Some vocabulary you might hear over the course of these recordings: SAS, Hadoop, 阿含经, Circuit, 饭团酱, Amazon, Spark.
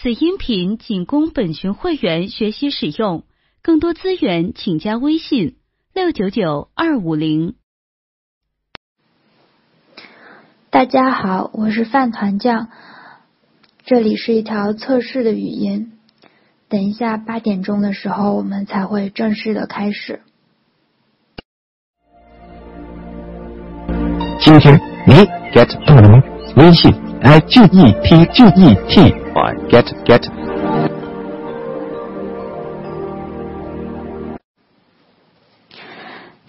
此音频仅供本群会员学习使用，更多资源请加微信699-250。大家好，我是饭团酱，这里是一条测试的语音。等一下8点钟的时候，我们才会正式的开始。今天你 get 到了吗？微信 get。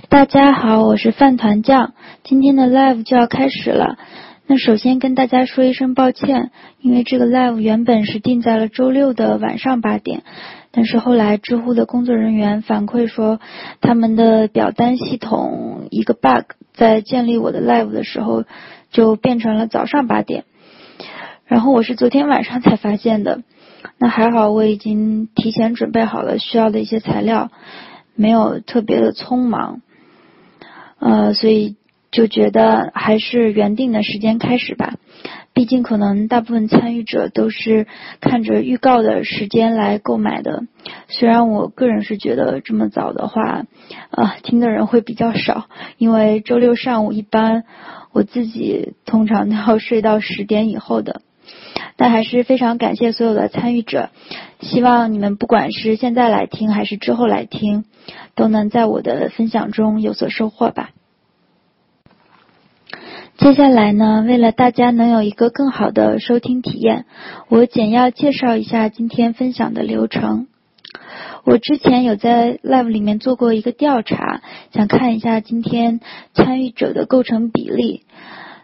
大家好，我是饭团酱，今天的 live 就要开始了。那首先跟大家说一声抱歉，因为这个 live 原本是定在了周6的晚上8点，但是后来知乎的工作人员反馈说，他们的表单系统一个 bug， 在建立我的 live 的时候就变成了早上8点，然后我是昨天晚上才发现的。那还好我已经提前准备好了需要的一些材料，没有特别的匆忙，所以就觉得还是原定的时间开始吧。毕竟可能大部分参与者都是看着预告的时间来购买的，虽然我个人是觉得这么早的话听的人会比较少，因为周6上午一般我自己通常都要睡到10点以后的。但还是非常感谢所有的参与者，希望你们不管是现在来听还是之后来听，都能在我的分享中有所收获吧。接下来呢，为了大家能有一个更好的收听体验，我简要介绍一下今天分享的流程。我之前有在 live 里面做过一个调查，想看一下今天参与者的构成比例。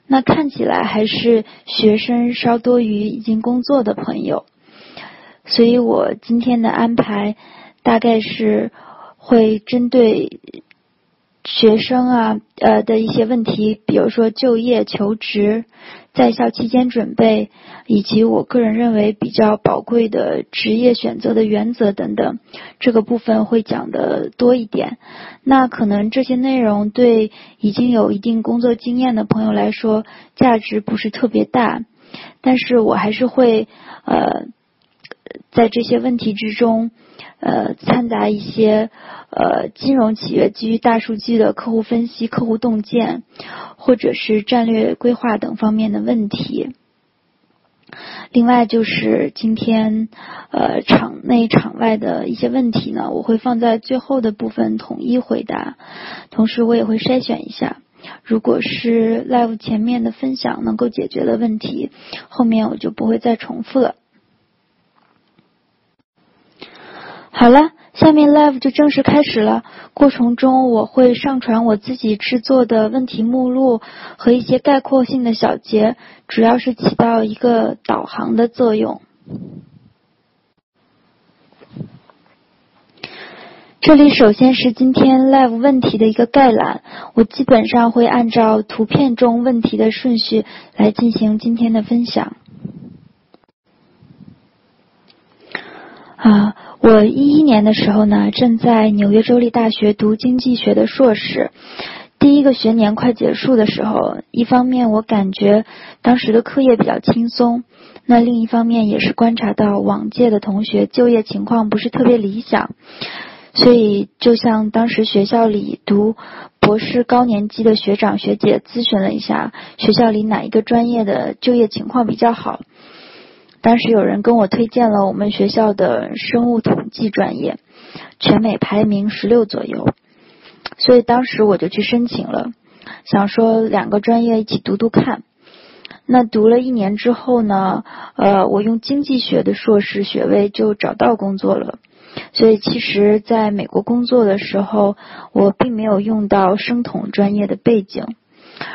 那看起来还是学生稍多于已经工作的朋友，所以我今天的安排大概是会针对学生的一些问题，比如说就业、求职、在校期间准备，以及我个人认为比较宝贵的职业选择的原则等等，这个部分会讲的多一点。那可能这些内容对已经有一定工作经验的朋友来说价值不是特别大，但是我还是会在这些问题之中掺杂一些金融企业基于大数据的客户分析、客户洞见，或者是战略规划等方面的问题。另外就是今天场内场外的一些问题呢，我会放在最后的部分统一回答，同时我也会筛选一下，如果是 live 前面的分享能够解决的问题，后面我就不会再重复了。好了，下面 live 就正式开始了。过程中我会上传我自己制作的问题目录和一些概括性的小节，主要是起到一个导航的作用。这里首先是今天 live 问题的一个概览，我基本上会按照图片中问题的顺序来进行今天的分享。我2011年的时候呢，正在纽约州立大学读经济学的硕士。第一个学年快结束的时候，一方面我感觉当时的课业比较轻松，那另一方面也是观察到往届的同学就业情况不是特别理想，所以就像当时学校里读博士高年级的学长学姐咨询了一下学校里哪一个专业的就业情况比较好。当时有人跟我推荐了我们学校的生物统计专业，全美排名16左右，所以当时我就去申请了，想说2个专业一起读读看。那读了1年之后呢，我用经济学的硕士学位就找到工作了，所以其实在美国工作的时候，我并没有用到生统专业的背景。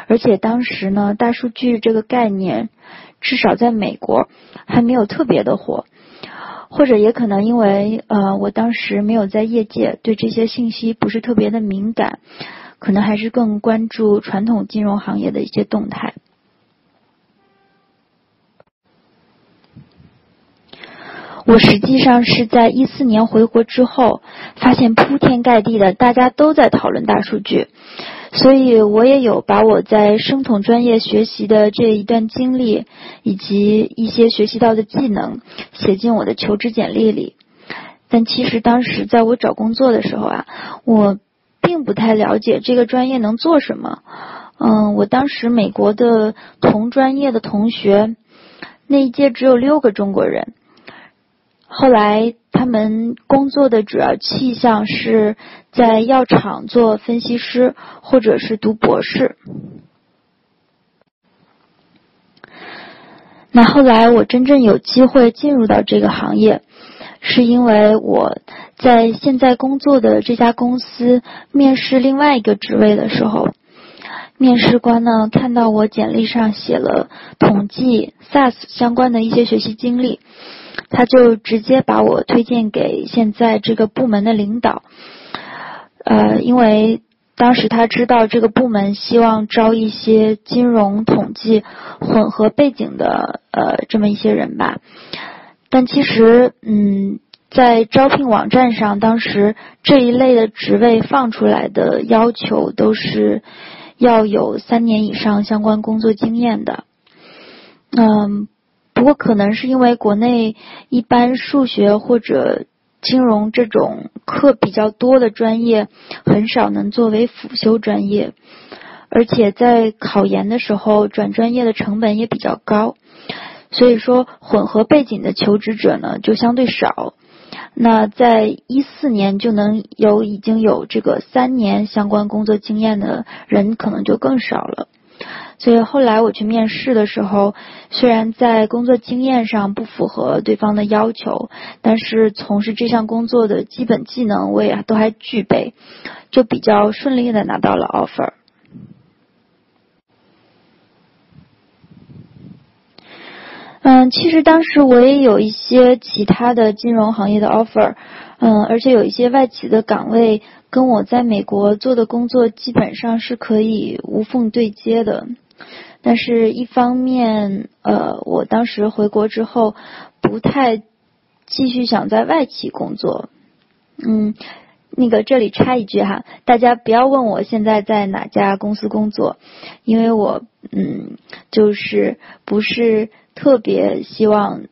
而且当时呢，大数据这个概念至少在美国还没有特别的火，或者也可能因为我当时没有在业界，对这些信息不是特别的敏感，可能还是更关注传统金融行业的一些动态。我实际上是在14年回国之后，发现铺天盖地的大家都在讨论大数据，所以我也有把我在生统专业学习的这一段经历以及一些学习到的技能写进我的求职简历里。但其实当时在我找工作的时候啊，我并不太了解这个专业能做什么。我当时美国的同专业的同学那一届只有6个中国人，后来他们工作的主要气象是在药厂做分析师或者是读博士。那后来我真正有机会进入到这个行业，是因为我在现在工作的这家公司面试另外一个职位的时候，面试官呢看到我简历上写了统计 SAS 相关的一些学习经历，他就直接把我推荐给现在这个部门的领导。因为当时他知道这个部门希望招一些金融统计混合背景的这么一些人吧。但其实在招聘网站上当时这一类的职位放出来的要求都是要有3年以上相关工作经验的。不过可能是因为国内一般数学或者金融这种课比较多的专业很少能作为辅修专业，而且在考研的时候转专业的成本也比较高，所以说混合背景的求职者呢就相对少。那在14年就能有已经有这个3年相关工作经验的人可能就更少了。所以后来我去面试的时候，虽然在工作经验上不符合对方的要求，但是从事这项工作的基本技能我也都还具备，就比较顺利的拿到了 offer。其实当时我也有一些其他的金融行业的 offer， 而且有一些外企的岗位跟我在美国做的工作基本上是可以无缝对接的。但是一方面，我当时回国之后不太继续想在外企工作。这里插一句哈，大家不要问我现在在哪家公司工作，因为我就是不是特别希望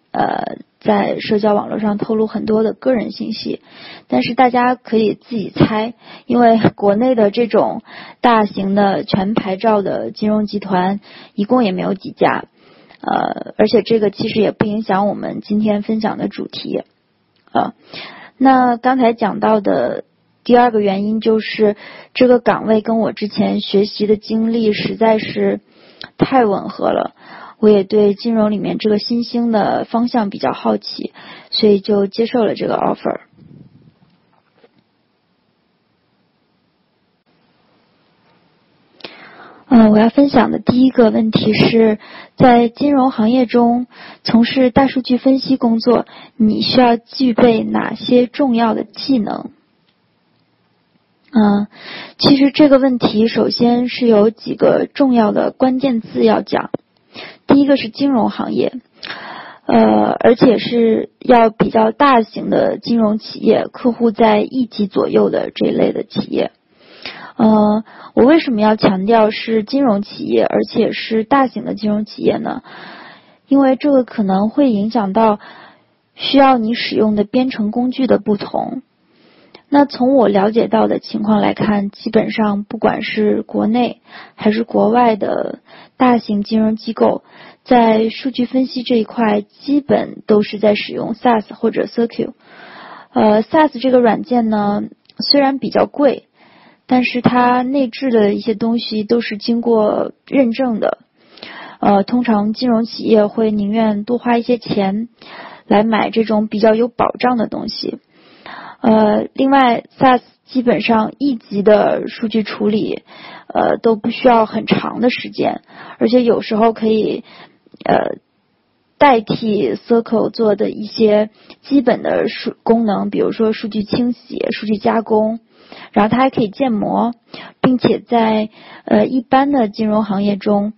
在社交网络上透露很多的个人信息，但是大家可以自己猜，因为国内的这种大型的全牌照的金融集团一共也没有几家，而且这个其实也不影响我们今天分享的主题啊。那刚才讲到的第2个原因就是这个岗位跟我之前学习的经历实在是太吻合了，我也对金融里面这个新兴的方向比较好奇，所以就接受了这个 offer。 我要分享的第1个问题是，在金融行业中从事大数据分析工作，你需要具备哪些重要的技能？其实这个问题首先是有几个重要的关键字要讲。第1个是金融行业，而且是要比较大型的金融企业，客户在1级左右的这一类的企业。我为什么要强调是金融企业，而且是大型的金融企业呢？因为这个可能会影响到需要你使用的编程工具的不同。那从我了解到的情况来看，基本上不管是国内还是国外的大型金融机构，在数据分析这一块基本都是在使用 SAS 或者 Circuit。SAS 这个软件呢虽然比较贵，但是它内置的一些东西都是经过认证的。通常金融企业会宁愿多花一些钱来买这种比较有保障的东西。另外 SAS 基本上1级的数据处理都不需要很长的时间，而且有时候可以代替 Circle 做的一些基本的功能，比如说数据清洗、数据加工，然后它还可以建模，并且在一般的金融行业中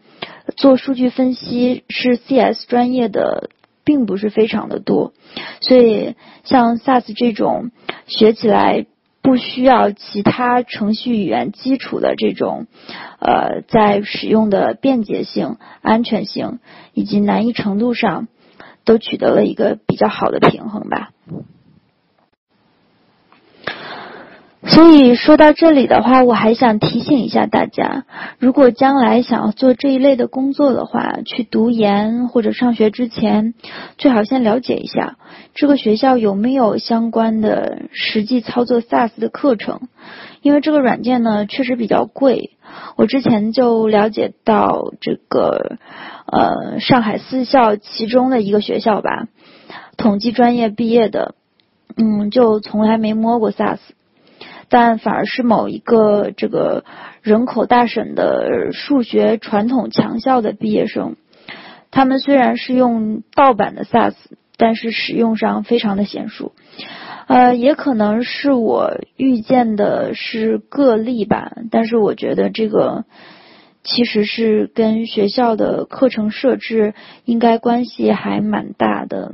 做数据分析是 CS 专业的并不是非常的多，所以像 SAS 这种学起来不需要其他程序语言基础的这种在使用的便捷性、安全性以及难易程度上都取得了一个比较好的平衡吧。所以说到这里的话，我还想提醒一下大家，如果将来想要做这一类的工作的话，去读研或者上学之前，最好先了解一下这个学校有没有相关的实际操作 SAS 的课程，因为这个软件呢确实比较贵。我之前就了解到这个上海四校其中的一个学校吧，统计专业毕业的，就从来没摸过 SAS。但反而是某一个这个人口大省的数学传统强校的毕业生，他们虽然是用盗版的 SAS， 但是使用上非常的娴熟。也可能是我遇见的是个例吧，但是我觉得这个其实是跟学校的课程设置应该关系还蛮大的。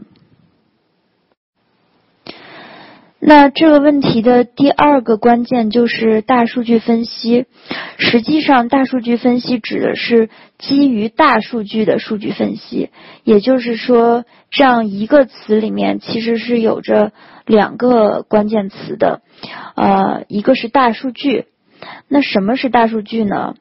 那这个问题的第二个关键就是大数据分析。实际上大数据分析指的是基于大数据的数据分析，也就是说这样一个词里面其实是有着两个关键词的，一个是大数据。那什么是大数据呢？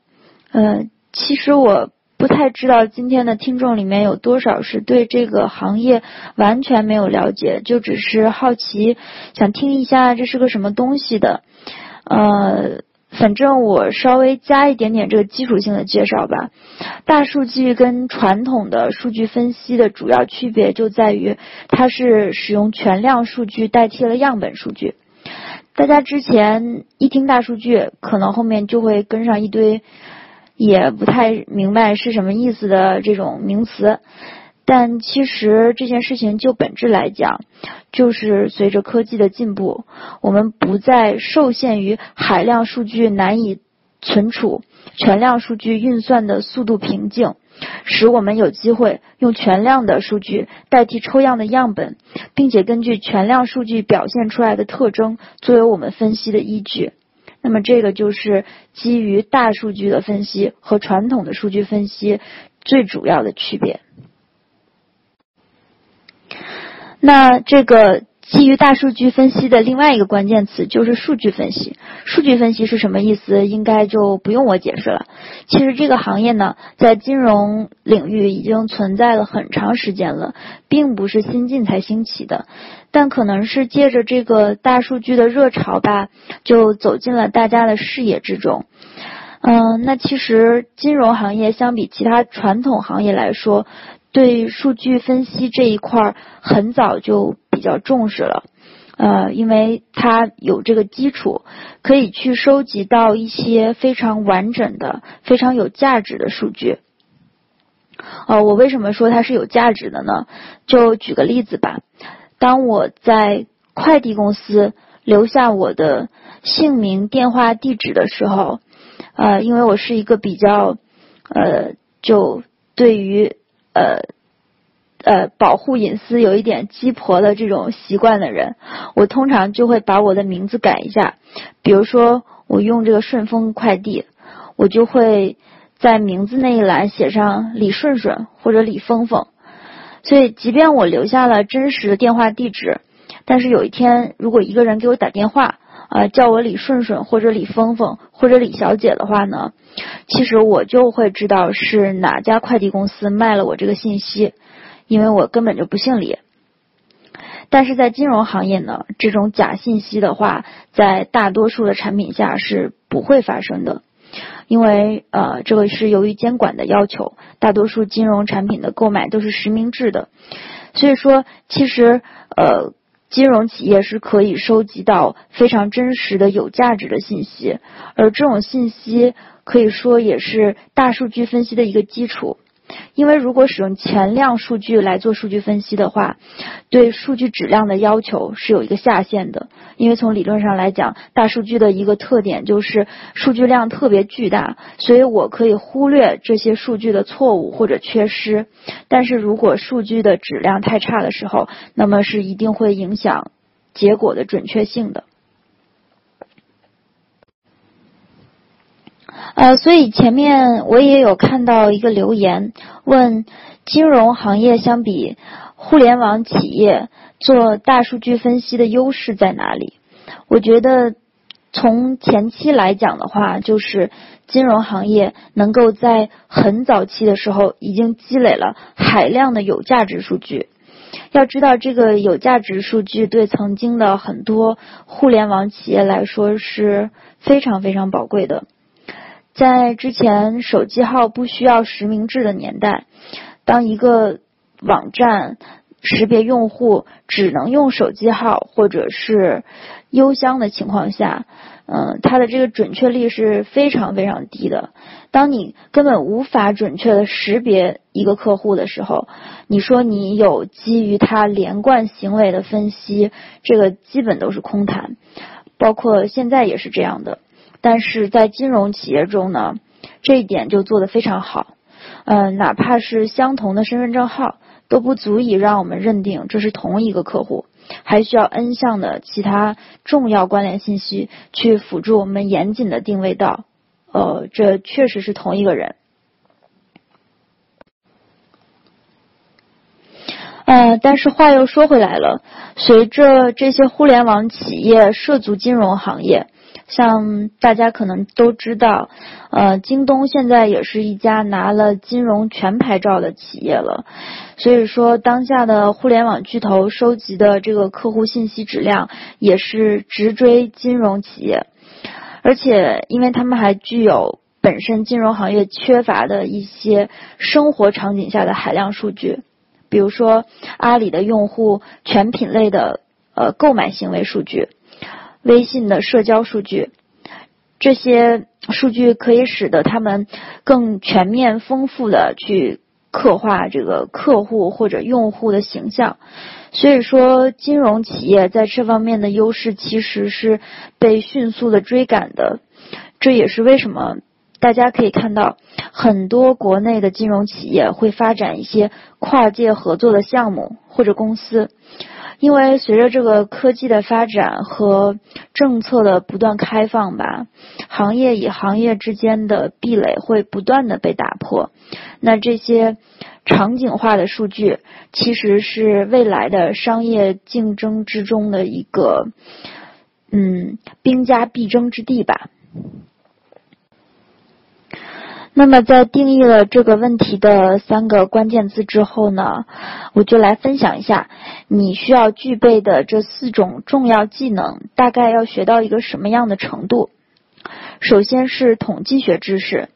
其实我不太知道今天的听众里面有多少是对这个行业完全没有了解，就只是好奇想听一下这是个什么东西的。反正我稍微加一点点这个基础性的介绍吧。大数据跟传统的数据分析的主要区别就在于它是使用全量数据代替了样本数据。大家之前一听大数据，可能后面就会跟上一堆也不太明白是什么意思的这种名词，但其实这件事情就本质来讲，就是随着科技的进步，我们不再受限于海量数据难以存储、全量数据运算的速度瓶颈，使我们有机会用全量的数据代替抽样的样本，并且根据全量数据表现出来的特征作为我们分析的依据。那么这个就是基于大数据的分析和传统的数据分析最主要的区别。那这个基于大数据分析的另外一个关键词就是数据分析。数据分析是什么意思，应该就不用我解释了。其实这个行业呢，在金融领域已经存在了很长时间了，并不是新近才兴起的，但可能是借着这个大数据的热潮吧，就走进了大家的视野之中。那其实金融行业相比其他传统行业来说，对数据分析这一块很早就比较重视了，因为它有这个基础，可以去收集到一些非常完整的、非常有价值的数据。我为什么说它是有价值的呢？就举个例子吧，当我在快递公司留下我的姓名、电话、地址的时候，因为我是一个比较就对于保护隐私有一点鸡婆的这种习惯的人，我通常就会把我的名字改一下。比如说我用这个顺丰快递，我就会在名字那一栏写上李顺顺或者李峰峰。所以即便我留下了真实的电话地址，但是有一天如果一个人给我打电话，叫我李顺顺或者李峰峰或者李小姐的话呢，其实我就会知道是哪家快递公司卖了我这个信息，因为我根本就不姓李。但是在金融行业呢，这种假信息的话，在大多数的产品下是不会发生的，因为这个是由于监管的要求，大多数金融产品的购买都是实名制的，所以说其实金融企业是可以收集到非常真实的有价值的信息，而这种信息可以说也是大数据分析的一个基础。因为如果使用全量数据来做数据分析的话，对数据质量的要求是有一个下限的，因为从理论上来讲，大数据的一个特点就是数据量特别巨大，所以我可以忽略这些数据的错误或者缺失。但是如果数据的质量太差的时候，那么是一定会影响结果的准确性的。所以前面我也有看到一个留言问，金融行业相比互联网企业做大数据分析的优势在哪里？我觉得从前期来讲的话，就是金融行业能够在很早期的时候已经积累了海量的有价值数据。要知道，这个有价值数据对曾经的很多互联网企业来说是非常非常宝贵的。在之前手机号不需要实名制的年代，当一个网站识别用户只能用手机号或者是邮箱的情况下，它的这个准确率是非常非常低的。当你根本无法准确的识别一个客户的时候，你说你有基于他连贯行为的分析，这个基本都是空谈，包括现在也是这样的。但是在金融企业中呢，这一点就做得非常好。哪怕是相同的身份证号都不足以让我们认定这是同一个客户，还需要 N 项的其他重要关联信息去辅助我们严谨的定位到，这确实是同一个人。但是话又说回来了，随着这些互联网企业涉足金融行业，像大家可能都知道，京东现在也是一家拿了金融全牌照的企业了。所以说，当下的互联网巨头收集的这个客户信息质量也是直追金融企业，而且因为他们还具有本身金融行业缺乏的一些生活场景下的海量数据，比如说阿里的用户全品类的购买行为数据，微信的社交数据，这些数据可以使得他们更全面丰富的去刻画这个客户或者用户的形象。所以说，金融企业在这方面的优势其实是被迅速的追赶的。这也是为什么大家可以看到很多国内的金融企业会发展一些跨界合作的项目或者公司，因为随着这个科技的发展和政策的不断开放吧，行业与行业之间的壁垒会不断的被打破。那这些场景化的数据其实是未来的商业竞争之中的一个兵家必争之地吧。那么在定义了这个问题的三个关键字之后呢，我就来分享一下你需要具备的这四种重要技能大概要学到一个什么样的程度。首先是统计学知识，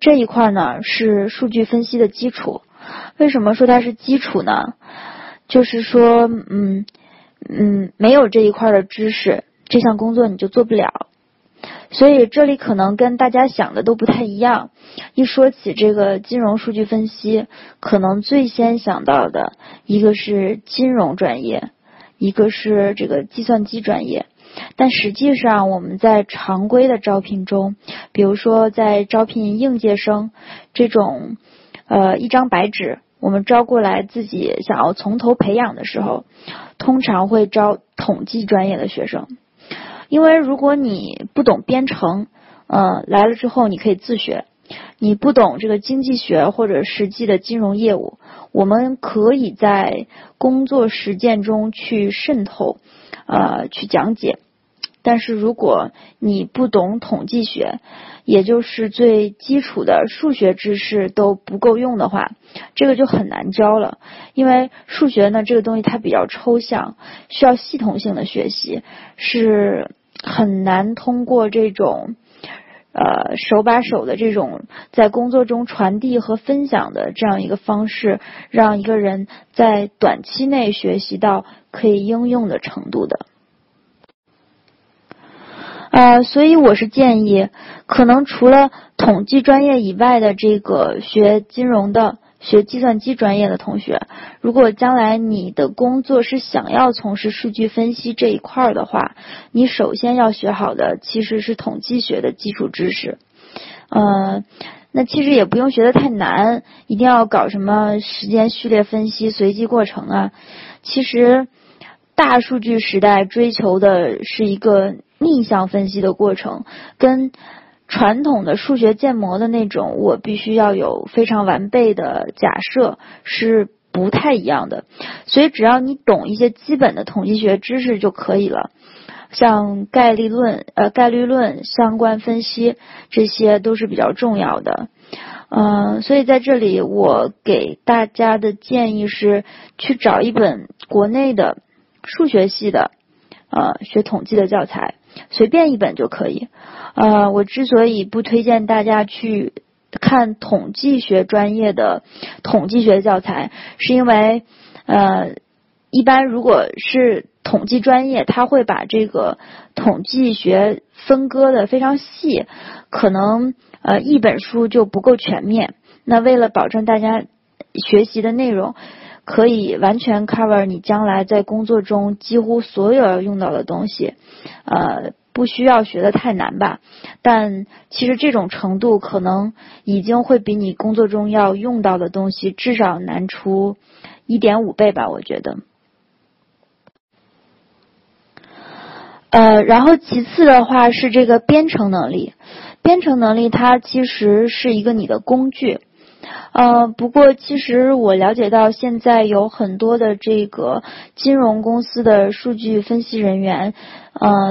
这一块呢是数据分析的基础。为什么说它是基础呢？就是说没有这一块的知识，这项工作你就做不了。所以这里可能跟大家想的都不太一样，一说起这个金融数据分析，可能最先想到的一个是金融专业，一个是这个计算机专业。但实际上我们在常规的招聘中，比如说在招聘应届生这种一张白纸我们招过来自己想要从头培养的时候，通常会招统计专业的学生。因为如果你不懂编程，来了之后你可以自学；你不懂这个经济学或者实际的金融业务，我们可以在工作实践中去渗透，去讲解。但是如果你不懂统计学，也就是最基础的数学知识都不够用的话，这个就很难教了。因为数学呢，这个东西它比较抽象，需要系统性的学习，是很难通过这种手把手的这种在工作中传递和分享的这样一个方式，让一个人在短期内学习到可以应用的程度的。所以我是建议，可能除了统计专业以外的这个学金融的、学计算机专业的同学，如果将来你的工作是想要从事数据分析这一块的话，你首先要学好的其实是统计学的基础知识。那其实也不用学得太难，一定要搞什么时间序列分析、随机过程啊。其实大数据时代追求的是一个逆向分析的过程，跟传统的数学建模的那种，我必须要有非常完备的假设，是不太一样的。所以只要你懂一些基本的统计学知识就可以了，像概率论、相关分析，这些都是比较重要的。所以在这里我给大家的建议是去找一本国内的数学系的学统计的教材，随便一本就可以。我之所以不推荐大家去看统计学专业的统计学教材，是因为一般如果是统计专业，他会把这个统计学分割的非常细，可能一本书就不够全面。那为了保证大家学习的内容可以完全 cover 你将来在工作中几乎所有要用到的东西，不需要学的太难吧。但其实这种程度可能已经会比你工作中要用到的东西至少难出 1.5 倍吧，我觉得。然后其次的话是这个编程能力，它其实是一个你的工具。不过其实我了解到现在有很多的这个金融公司的数据分析人员，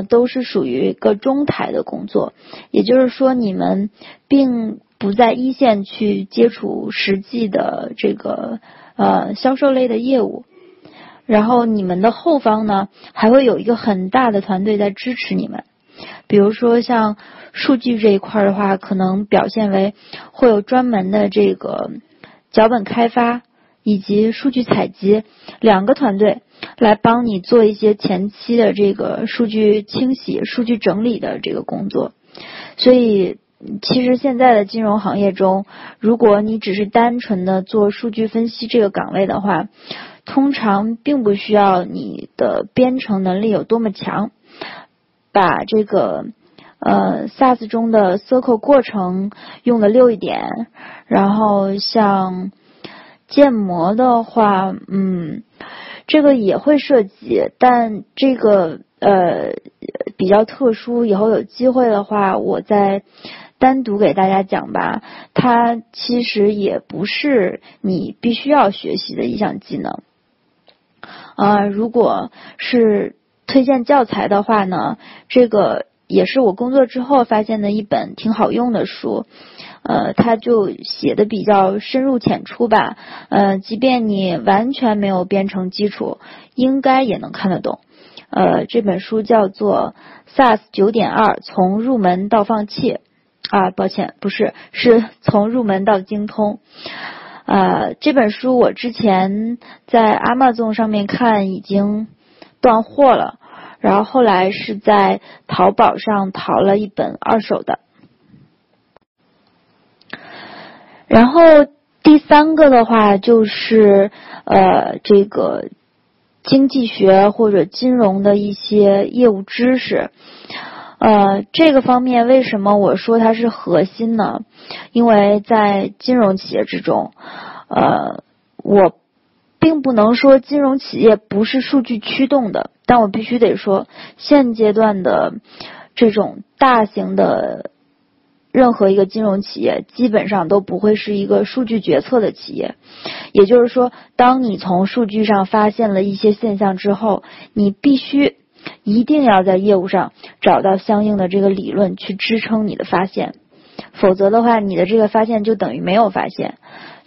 都是属于一个中台的工作，也就是说你们并不在一线去接触实际的这个销售类的业务，然后你们的后方呢还会有一个很大的团队在支持你们。比如说像数据这一块的话，可能表现为会有专门的这个脚本开发以及数据采集两个团队来帮你做一些前期的这个数据清洗、数据整理的这个工作。所以其实现在的金融行业中，如果你只是单纯的做数据分析这个岗位的话，通常并不需要你的编程能力有多么强，把这个SAS 中的 circuit 过程用的溜一点，然后像建模的话，这个也会涉及，但这个比较特殊，以后有机会的话我再单独给大家讲吧。它其实也不是你必须要学习的一项技能。如果是推荐教材的话呢，这个也是我工作之后发现的一本挺好用的书，它就写的比较深入浅出吧，即便你完全没有编程基础，应该也能看得懂。这本书叫做 SAS 9.2 从入门到放弃，抱歉，不是，是从入门到精通。这本书我之前在 Amazon 上面看已经断货了，然后后来是在淘宝上淘了一本二手的。然后第三个的话就是这个经济学或者金融的一些业务知识。这个方面为什么我说它是核心呢？因为在金融企业之中，我并不能说金融企业不是数据驱动的，但我必须得说，现阶段的这种大型的任何一个金融企业基本上都不会是一个数据决策的企业。也就是说，当你从数据上发现了一些现象之后，你必须一定要在业务上找到相应的这个理论去支撑你的发现，否则的话你的这个发现就等于没有发现。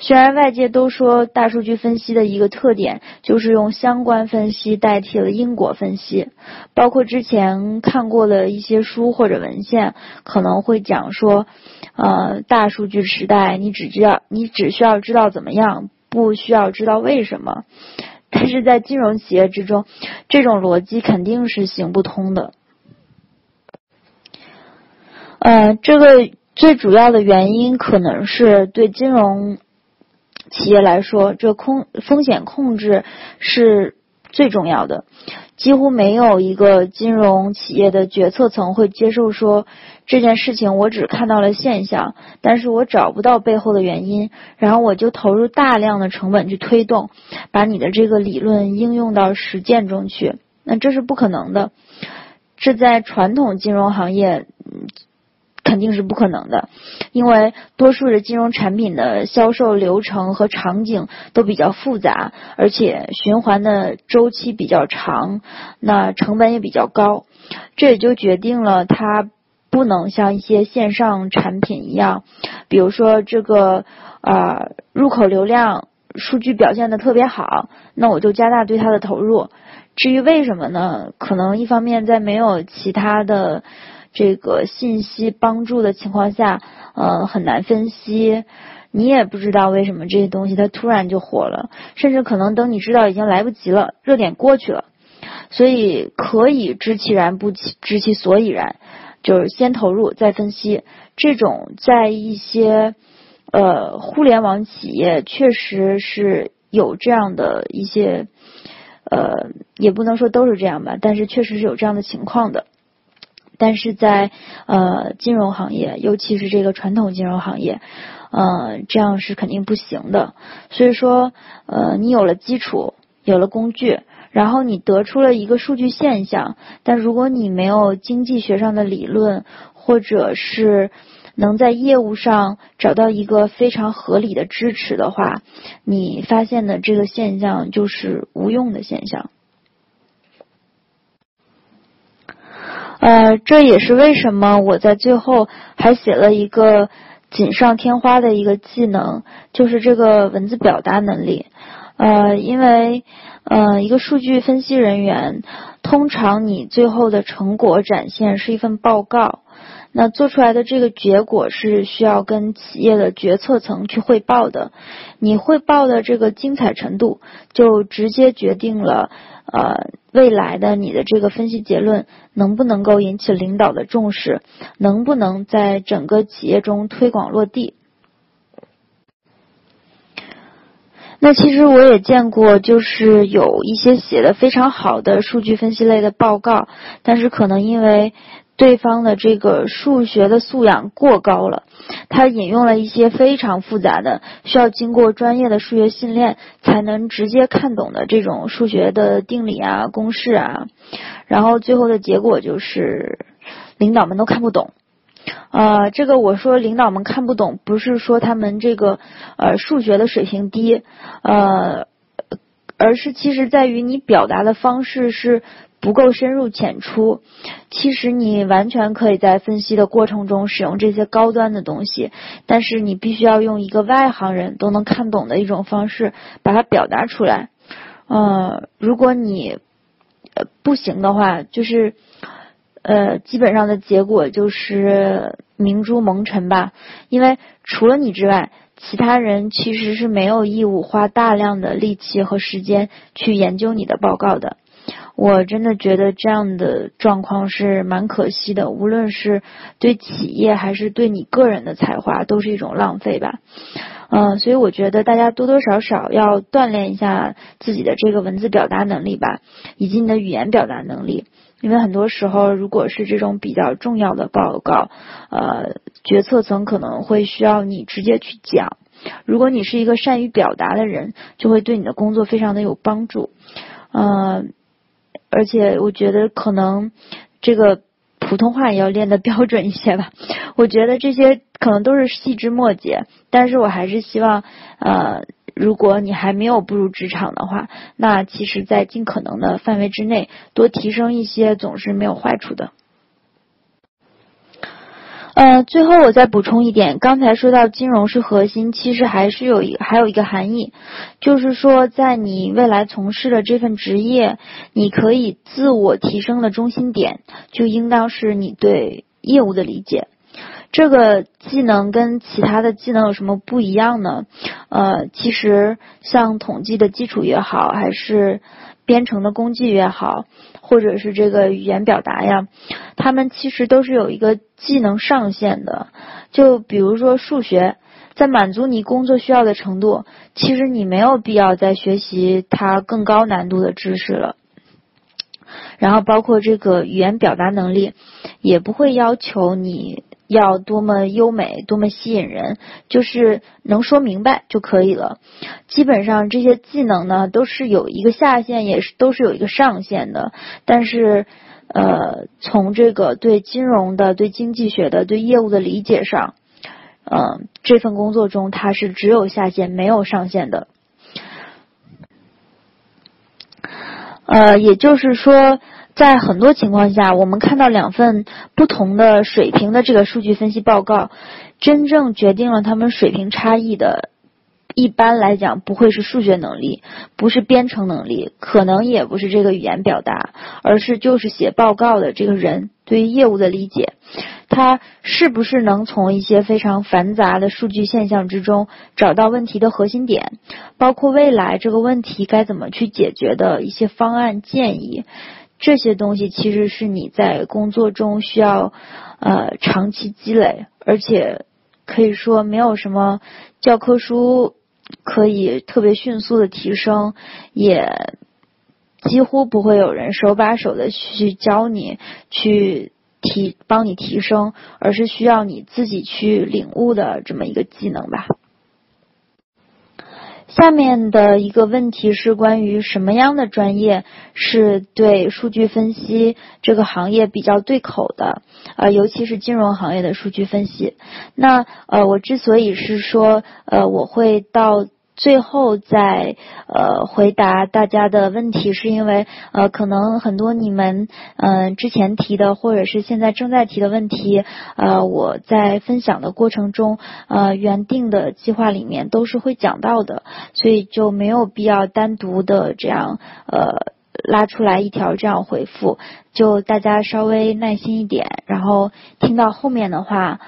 虽然外界都说大数据分析的一个特点就是用相关分析代替了因果分析，包括之前看过的一些书或者文献可能会讲说，大数据时代你只需要知道怎么样，不需要知道为什么。但是在金融企业之中，这种逻辑肯定是行不通的。这个最主要的原因可能是对金融企业来说，这风险控制是最重要的。几乎没有一个金融企业的决策层会接受说，这件事情我只看到了现象，但是我找不到背后的原因，然后我就投入大量的成本去推动，把你的这个理论应用到实践中去，那这是不可能的。这在传统金融行业肯定是不可能的，因为多数的金融产品的销售流程和场景都比较复杂，而且循环的周期比较长，那成本也比较高，这也就决定了它不能像一些线上产品一样，比如说这个入口流量数据表现得特别好，那我就加大对它的投入。至于为什么呢？可能一方面在没有其他的这个信息帮助的情况下，很难分析，你也不知道为什么这些东西它突然就火了，甚至可能等你知道已经来不及了，热点过去了。所以可以知其然不知其所以然，就是先投入再分析。这种在一些互联网企业确实是有这样的一些也不能说都是这样吧，但是确实是有这样的情况的。但是在金融行业，尤其是这个传统金融行业，这样是肯定不行的。所以说你有了基础，有了工具，然后你得出了一个数据现象，但如果你没有经济学上的理论，或者是能在业务上找到一个非常合理的支持的话，你发现的这个现象就是无用的现象。这也是为什么我在最后还写了一个锦上添花的一个技能，就是这个文字表达能力。因为一个数据分析人员，通常你最后的成果展现是一份报告，那做出来的这个结果是需要跟企业的决策层去汇报的，你汇报的这个精彩程度就直接决定了未来的你的这个分析结论能不能够引起领导的重视，能不能在整个企业中推广落地。那其实我也见过，就是有一些写的非常好的数据分析类的报告，但是可能因为对方的这个数学的素养过高了，他引用了一些非常复杂的，需要经过专业的数学训练才能直接看懂的这种数学的定理啊、公式啊，然后最后的结果就是领导们都看不懂。这个我说领导们看不懂，不是说他们这个数学的水平低，而是其实在于你表达的方式是不够深入浅出。其实你完全可以在分析的过程中使用这些高端的东西，但是你必须要用一个外行人都能看懂的一种方式把它表达出来。如果你不行的话，就是基本上的结果就是明珠蒙尘吧，因为除了你之外，其他人其实是没有义务花大量的力气和时间去研究你的报告的。我真的觉得这样的状况是蛮可惜的，无论是对企业还是对你个人的才华都是一种浪费吧。所以我觉得大家多多少少要锻炼一下自己的这个文字表达能力吧，以及你的语言表达能力。因为很多时候如果是这种比较重要的报告，决策层可能会需要你直接去讲，如果你是一个善于表达的人，就会对你的工作非常的有帮助。而且我觉得可能这个普通话也要练得标准一些吧，我觉得这些可能都是细枝末节，但是我还是希望如果你还没有步入职场的话，那其实在尽可能的范围之内多提升一些总是没有坏处的。最后我再补充一点，刚才说到金融是核心，其实还有一个含义，就是说在你未来从事的这份职业，你可以自我提升的中心点就应当是你对业务的理解。这个技能跟其他的技能有什么不一样呢？其实像统计的基础也好，还是编程的工具也好，或者是这个语言表达呀，他们其实都是有一个技能上限的。就比如说数学，在满足你工作需要的程度，其实你没有必要再学习它更高难度的知识了。然后包括这个语言表达能力，也不会要求你要多么优美多么吸引人，就是能说明白就可以了。基本上这些技能呢都是有一个下限，也是都是有一个上限的，但是从这个对金融的、对经济学的、对业务的理解上，这份工作中它是只有下限没有上限的。也就是说，在很多情况下，我们看到两份不同的水平的这个数据分析报告，真正决定了他们水平差异的，一般来讲不会是数学能力，不是编程能力，可能也不是这个语言表达，而是就是写报告的这个人对于业务的理解，他是不是能从一些非常繁杂的数据现象之中找到问题的核心点，包括未来这个问题该怎么去解决的一些方案建议，这些东西其实是你在工作中需要长期积累，而且可以说没有什么教科书可以特别迅速的提升，也几乎不会有人手把手的去教你去帮你提升，而是需要你自己去领悟的这么一个技能吧。下面的一个问题是关于什么样的专业是对数据分析这个行业比较对口的，尤其是金融行业的数据分析。那我之所以是说我会到最后再回答大家的问题，是因为可能很多你们之前提的或者是现在正在提的问题，我在分享的过程中原定的计划里面都是会讲到的，所以就没有必要单独的这样拉出来一条这样回复，就大家稍微耐心一点，然后听到后面的话，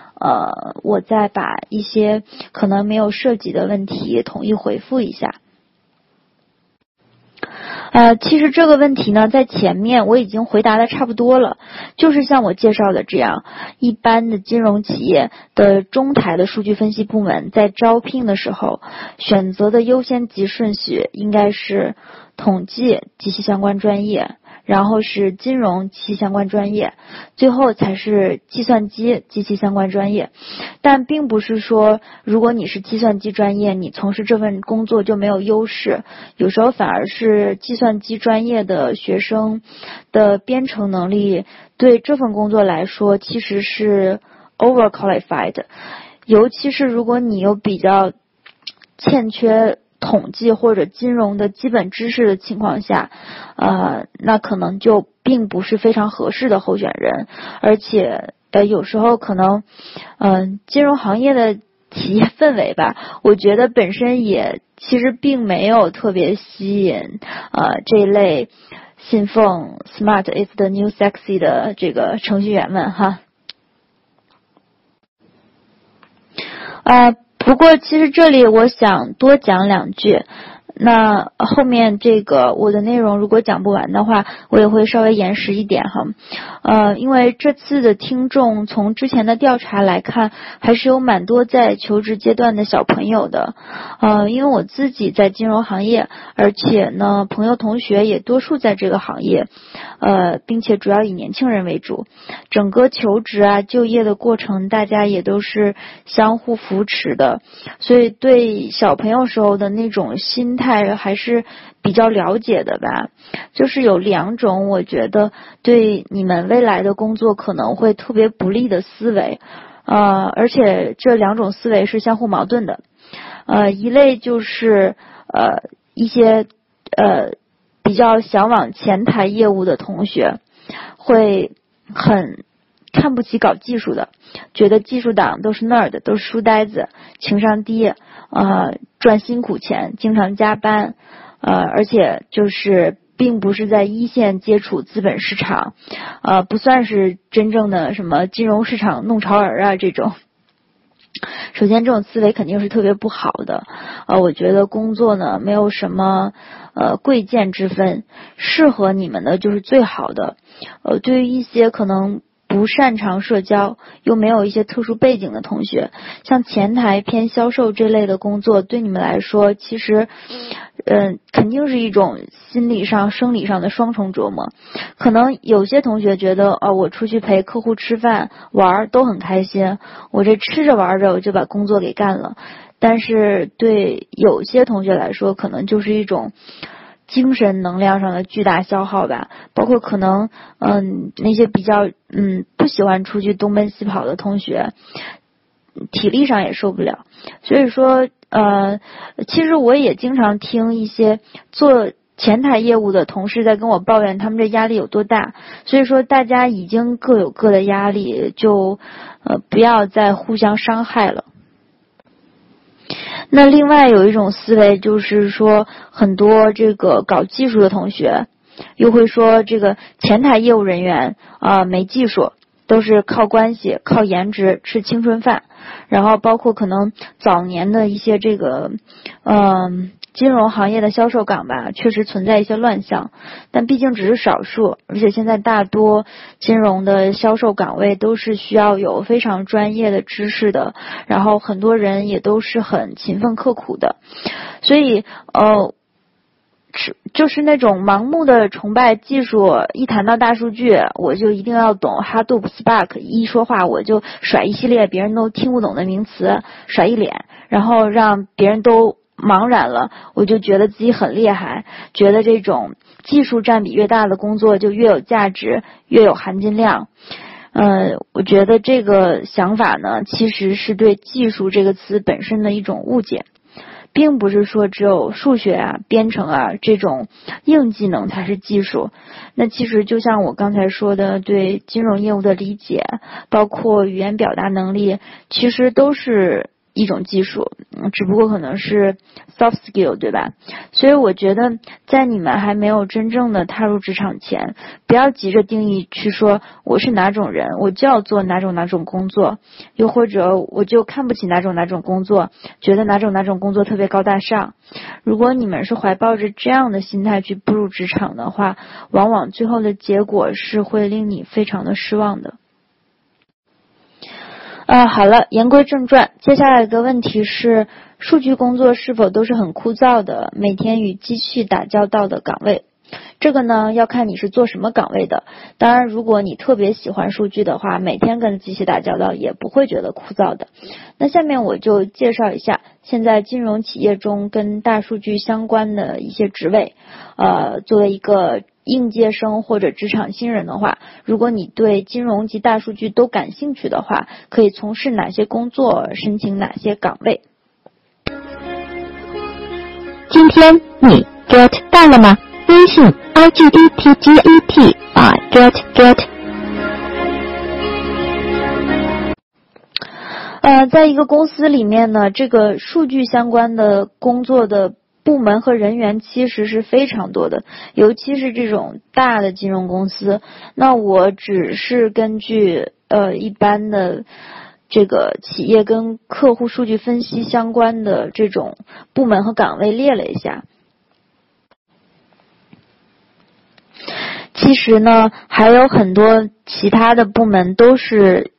我再把一些可能没有涉及的问题统一回复一下。其实这个问题呢，在前面我已经回答的差不多了，就是像我介绍的这样，一般的金融企业的中台的数据分析部门在招聘的时候，选择的优先级顺序应该是统计及其相关专业，然后是金融及其相关专业，最后才是计算机及其相关专业。但并不是说如果你是计算机专业，你从事这份工作就没有优势，有时候反而是计算机专业的学生的编程能力对这份工作来说其实是 overqualified， 尤其是如果你有比较欠缺统计或者金融的基本知识的情况下，那可能就并不是非常合适的候选人，而且有时候可能，金融行业的企业氛围吧，我觉得本身也其实并没有特别吸引这一类信奉 smart is the new sexy 的这个程序员们哈，不过其实这里我想多讲两句，那后面这个我的内容如果讲不完的话，我也会稍微延时一点哈。因为这次的听众从之前的调查来看，还是有蛮多在求职阶段的小朋友的。因为我自己在金融行业，而且呢朋友同学也多数在这个行业，并且主要以年轻人为主。整个求职就业的过程大家也都是相互扶持的，所以对小朋友时候的那种心态还是比较了解的吧。就是有两种我觉得对你们未来的工作可能会特别不利的思维，而且这两种思维是相互矛盾的。一类就是一些比较向往前台业务的同学会很看不起搞技术的，觉得技术党都是nerd，都是书呆子，情商低，赚辛苦钱，经常加班，而且就是并不是在一线接触资本市场，不算是真正的什么金融市场弄潮儿这种。首先这种思维肯定是特别不好的，我觉得工作呢没有什么贵贱之分，适合你们的就是最好的。对于一些可能不擅长社交又没有一些特殊背景的同学，像前台偏销售这类的工作对你们来说其实肯定是一种心理上生理上的双重折磨。可能有些同学觉得我出去陪客户吃饭玩都很开心，我这吃着玩着我就把工作给干了，但是对有些同学来说可能就是一种精神能量上的巨大消耗吧，包括可能那些比较不喜欢出去东奔西跑的同学，体力上也受不了。所以说其实我也经常听一些做前台业务的同事在跟我抱怨他们这压力有多大，所以说大家已经各有各的压力，就不要再互相伤害了。那另外有一种思维就是说，很多这个搞技术的同学又会说这个前台业务人员没技术，都是靠关系靠颜值吃青春饭。然后包括可能早年的一些这个金融行业的销售岗吧，确实存在一些乱象，但毕竟只是少数，而且现在大多金融的销售岗位都是需要有非常专业的知识的，然后很多人也都是很勤奋刻苦的，所以就是那种盲目的崇拜技术，一谈到大数据我就一定要懂 Hadoop Spark， 一说话我就甩一系列别人都听不懂的名词甩一脸，然后让别人都茫然了，我就觉得自己很厉害，觉得这种技术占比越大的工作就越有价值越有含金量。我觉得这个想法呢其实是对技术这个词本身的一种误解，并不是说只有数学编程这种硬技能才是技术。那其实就像我刚才说的，对金融业务的理解包括语言表达能力其实都是一种技术，只不过可能是 soft skill， 对吧？所以我觉得在你们还没有真正的踏入职场前，不要急着定义去说我是哪种人我就要做哪种工作，又或者我就看不起哪种工作，觉得哪种工作特别高大上。如果你们是怀抱着这样的心态去步入职场的话，往往最后的结果是会令你非常的失望的。好了，言归正传，接下来的问题是，数据工作是否都是很枯燥的，每天与机器打交道的岗位？这个呢，要看你是做什么岗位的。当然，如果你特别喜欢数据的话，每天跟机器打交道也不会觉得枯燥的。那下面我就介绍一下，现在金融企业中跟大数据相关的一些职位，作为一个应届生或者职场新人的话，如果你对金融及大数据都感兴趣的话，可以从事哪些工作，申请哪些岗位？今天你 get 到了吗？微信 IGETGET by get。在一个公司里面呢，这个数据相关的工作的部门和人员其实是非常多的，尤其是这种大的金融公司。那我只是根据一般的这个企业跟客户数据分析相关的这种部门和岗位列了一下。其实呢，还有很多其他的部门都是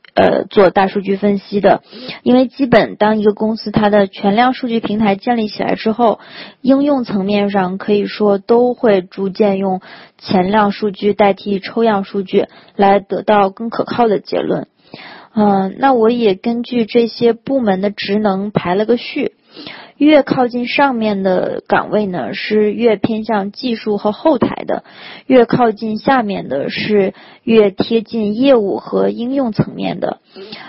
做大数据分析的，因为基本当一个公司它的全量数据平台建立起来之后，应用层面上可以说都会逐渐用前量数据代替抽样数据来得到更可靠的结论。那我也根据这些部门的职能排了个序，越靠近上面的岗位呢是越偏向技术和后台的，越靠近下面的是越贴近业务和应用层面的，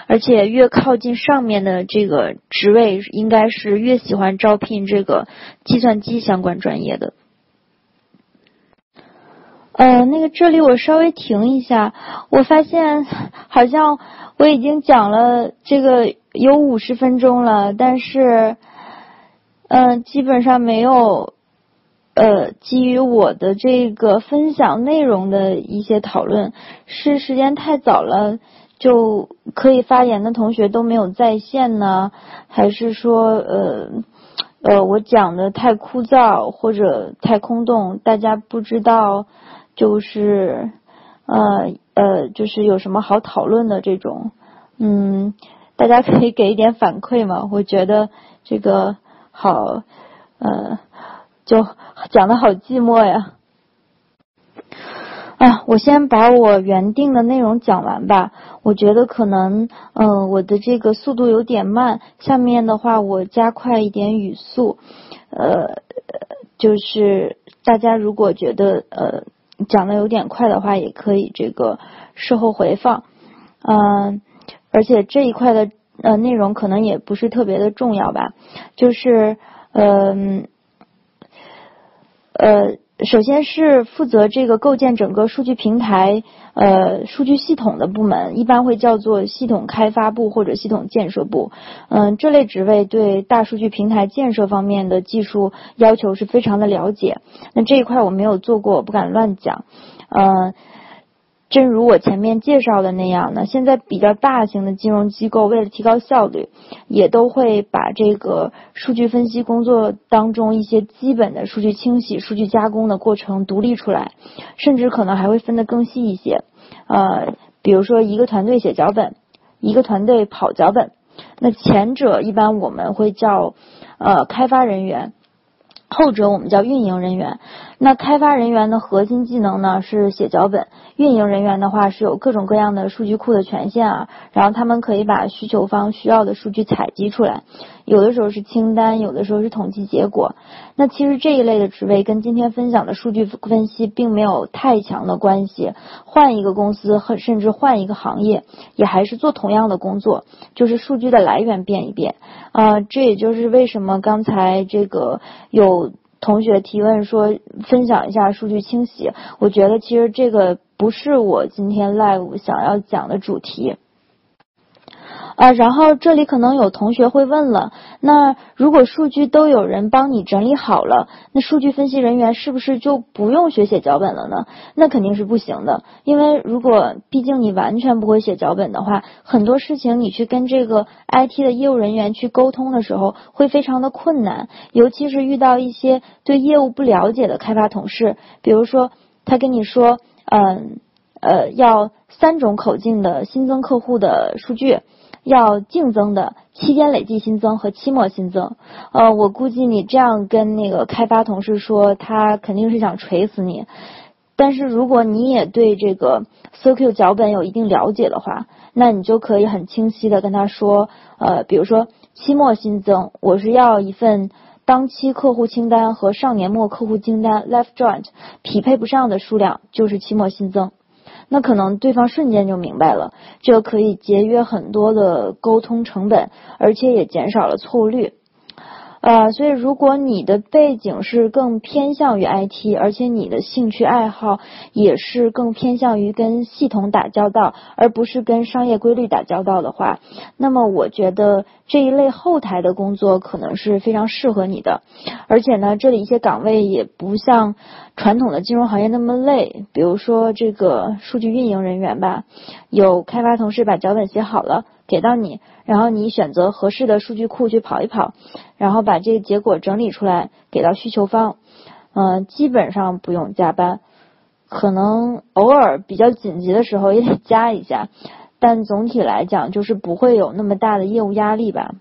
而且越靠近上面的这个职位应该是越喜欢招聘这个计算机相关专业的。这里我稍微停一下，我发现好像我已经讲了这个有50分钟了，但是基本上没有基于我的这个分享内容的一些讨论，是时间太早了就可以发言的同学都没有在线呢，还是说我讲的太枯燥或者太空洞，大家不知道就是就是有什么好讨论的这种，大家可以给一点反馈嘛，我觉得这个好，就讲的好寂寞呀。我先把我原定的内容讲完吧，我觉得可能我的这个速度有点慢，下面的话我加快一点语速。就是大家如果觉得讲的有点快的话，也可以这个事后回放。而且这一块的内容可能也不是特别的重要吧，就是首先是负责这个构建整个数据平台数据系统的部门，一般会叫做系统开发部或者系统建设部。这类职位对大数据平台建设方面的技术要求是非常的了解。那这一块我没有做过，我不敢乱讲。正如我前面介绍的那样呢，现在比较大型的金融机构为了提高效率，也都会把这个数据分析工作当中一些基本的数据清洗、数据加工的过程独立出来，甚至可能还会分得更细一些。比如说一个团队写脚本，一个团队跑脚本。那前者一般我们会叫开发人员，后者我们叫运营人员。那开发人员的核心技能呢是写脚本，运营人员的话是有各种各样的数据库的权限啊，然后他们可以把需求方需要的数据采集出来，有的时候是清单，有的时候是统计结果。那其实这一类的职位跟今天分享的数据分析并没有太强的关系，换一个公司甚至换一个行业也还是做同样的工作，就是数据的来源变一变。这也就是为什么刚才这个有同学提问说分享一下数据清洗，我觉得其实这个不是我今天 live 想要讲的主题。然后这里可能有同学会问了，那如果数据都有人帮你整理好了，那数据分析人员是不是就不用学写脚本了呢？那肯定是不行的，因为如果毕竟你完全不会写脚本的话，很多事情你去跟这个 IT 的业务人员去沟通的时候会非常的困难，尤其是遇到一些对业务不了解的开发同事，比如说他跟你说要3种口径的新增客户的数据，要净增的、7天累计新增和期末新增。我估计你这样跟那个开发同事说，他肯定是想锤死你。但是如果你也对这个 Circuit 脚本有一定了解的话，那你就可以很清晰的跟他说，比如说期末新增，我是要一份当期客户清单和上年末客户清单 left joint 匹配不上的数量，就是期末新增。那可能对方瞬间就明白了，这可以节约很多的沟通成本，而且也减少了错误率。所以如果你的背景是更偏向于 IT， 而且你的兴趣爱好也是更偏向于跟系统打交道，而不是跟商业规律打交道的话，那么我觉得这一类后台的工作可能是非常适合你的。而且呢，这里一些岗位也不像传统的金融行业那么累，比如说这个数据运营人员吧，有开发同事把脚本写好了给到你，然后你选择合适的数据库去跑一跑，然后把这个结果整理出来给到需求方。基本上不用加班，可能偶尔比较紧急的时候也得加一下，但总体来讲就是不会有那么大的业务压力吧。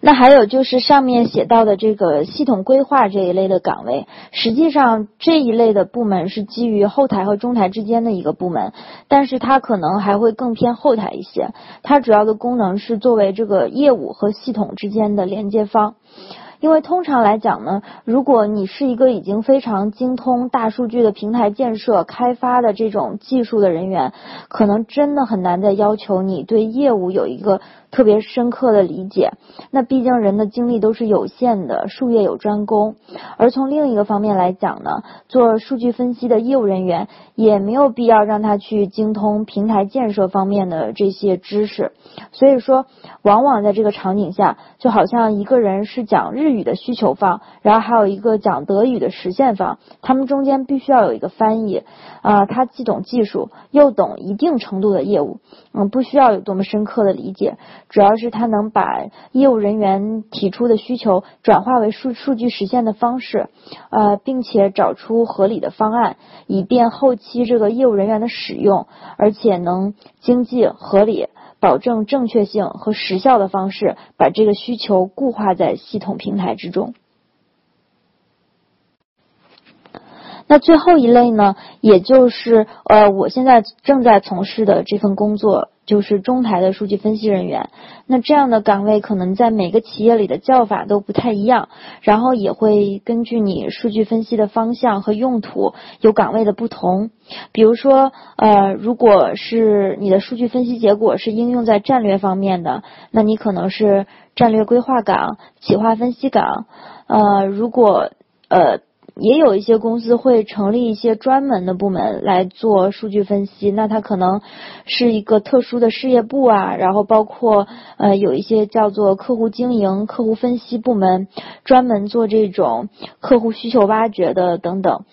那还有就是上面写到的这个系统规划这一类的岗位，实际上这一类的部门是基于后台和中台之间的一个部门，但是它可能还会更偏后台一些，它主要的功能是作为这个业务和系统之间的连接方。因为通常来讲呢，如果你是一个已经非常精通大数据的平台建设开发的这种技术的人员，可能真的很难再要求你对业务有一个特别深刻的理解，那毕竟人的精力都是有限的，术业有专攻。而从另一个方面来讲呢，做数据分析的业务人员也没有必要让他去精通平台建设方面的这些知识，所以说往往在这个场景下，就好像一个人是讲日语的需求方，然后还有一个讲德语的实现方，他们中间必须要有一个翻译。他既懂技术又懂一定程度的业务，不需要有多么深刻的理解，主要是他能把业务人员提出的需求转化为数据实现的方式，并且找出合理的方案，以便后期这个业务人员的使用，而且能经济合理保证正确性和时效的方式把这个需求固化在系统平台之中。那最后一类呢，也就是我现在正在从事的这份工作就是中台的数据分析人员。那这样的岗位可能在每个企业里的叫法都不太一样，然后也会根据你数据分析的方向和用途有岗位的不同。比如说如果是你的数据分析结果是应用在战略方面的，那你可能是战略规划岗、企划分析岗。如果也有一些公司会成立一些专门的部门来做数据分析，那它可能是一个特殊的事业部啊，然后包括有一些叫做客户经营、客户分析部门，专门做这种客户需求挖掘的等等。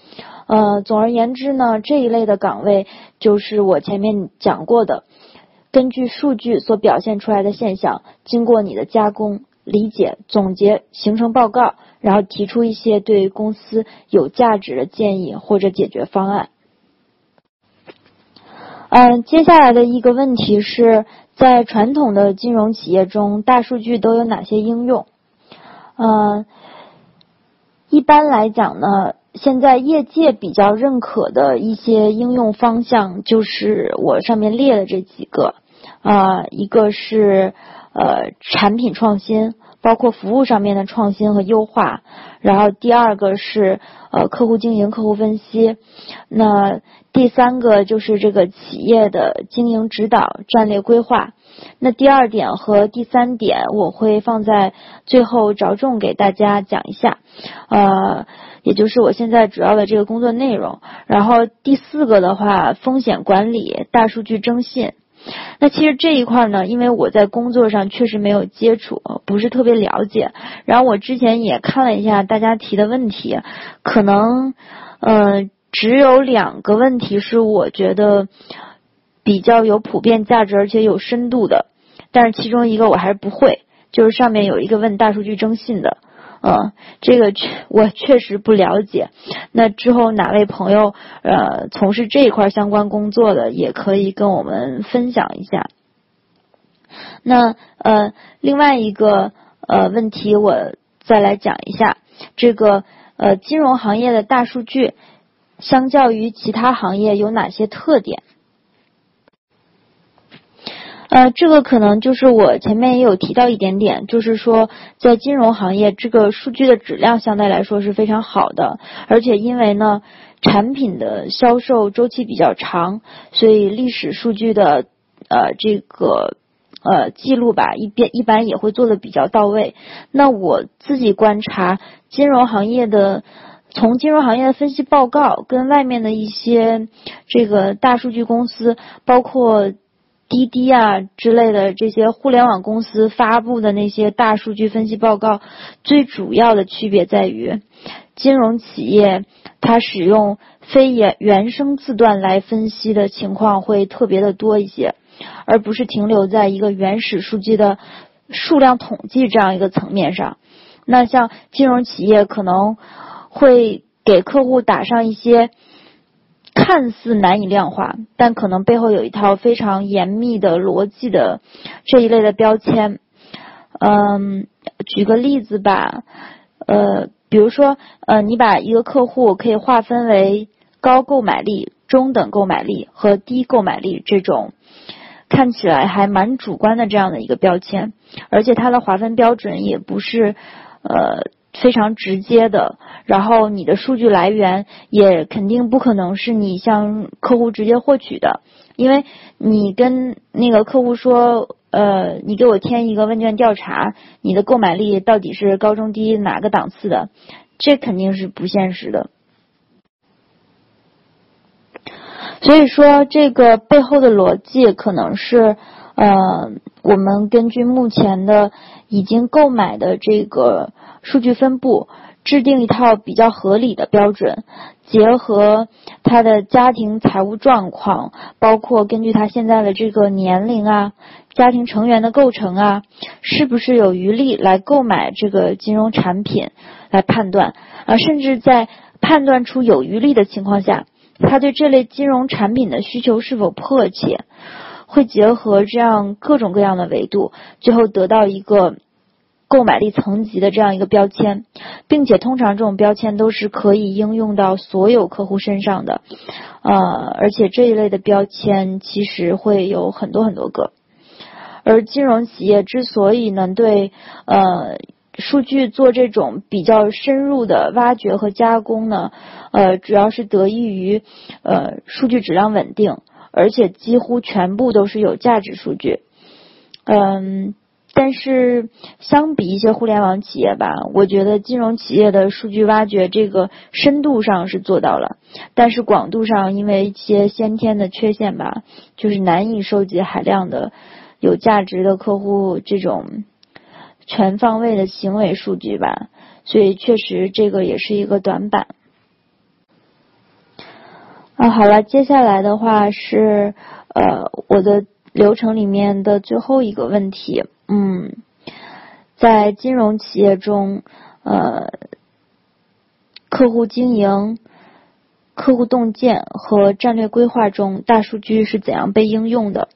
总而言之呢，这一类的岗位就是我前面讲过的，根据数据所表现出来的现象，经过你的加工、理解、总结，形成报告，然后提出一些对公司有价值的建议或者解决方案。接下来的一个问题是，在传统的金融企业中，大数据都有哪些应用？一般来讲呢，现在业界比较认可的一些应用方向就是我上面列的这几个。一个是产品创新，包括服务上面的创新和优化。然后第二个是客户经营、客户分析。那第三个就是这个企业的经营指导、战略规划。那第二点和第三点我会放在最后着重给大家讲一下，也就是我现在主要的这个工作内容。然后第四个的话，风险管理、大数据征信。那其实这一块呢，因为我在工作上确实没有接触，不是特别了解。然后我之前也看了一下大家提的问题，可能只有2个问题是我觉得比较有普遍价值而且有深度的，但是其中一个我还是不会，就是上面有一个问大数据征信的。这个我确实不了解。那之后哪位朋友从事这一块相关工作的，也可以跟我们分享一下。那另外一个问题我再来讲一下，这个金融行业的大数据相较于其他行业有哪些特点？这个可能就是我前面也有提到一点点，就是说在金融行业，这个数据的质量相对来说是非常好的，而且因为呢产品的销售周期比较长，所以历史数据的这个记录吧，一般也会做的比较到位。那我自己观察金融行业的，从金融行业的分析报告跟外面的一些这个大数据公司，包括滴滴啊之类的这些互联网公司发布的那些大数据分析报告，最主要的区别在于，金融企业它使用非原生字段来分析的情况会特别的多一些，而不是停留在一个原始数据的数量统计这样一个层面上。那像金融企业可能会给客户打上一些看似难以量化，但可能背后有一套非常严密的逻辑的这一类的标签。举个例子吧，比如说你把一个客户可以划分为高购买力、中等购买力和低购买力这种看起来还蛮主观的这样的一个标签，而且它的划分标准也不是非常直接的，然后你的数据来源也肯定不可能是你向客户直接获取的，因为你跟那个客户说，你给我填一个问卷调查，你的购买力到底是高中低哪个档次的，这肯定是不现实的。所以说这个背后的逻辑可能是我们根据目前的已经购买的这个数据分布，制定一套比较合理的标准，结合他的家庭财务状况，包括根据他现在的这个年龄啊、家庭成员的构成啊，是不是有余力来购买这个金融产品来判断啊，甚至在判断出有余力的情况下，他对这类金融产品的需求是否迫切，会结合这样各种各样的维度，最后得到一个购买力层级的这样一个标签，并且通常这种标签都是可以应用到所有客户身上的，而且这一类的标签其实会有很多很多个。而金融企业之所以能对数据做这种比较深入的挖掘和加工呢，主要是得益于数据质量稳定，而且几乎全部都是有价值数据。但是相比一些互联网企业吧，我觉得金融企业的数据挖掘这个深度上是做到了，但是广度上因为一些先天的缺陷吧，就是难以收集海量的有价值的客户这种全方位的行为数据吧，所以确实这个也是一个短板。好了，接下来的话是我的流程里面的最后一个问题。在金融企业中，客户经营、客户洞见和战略规划中，大数据是怎样被应用的？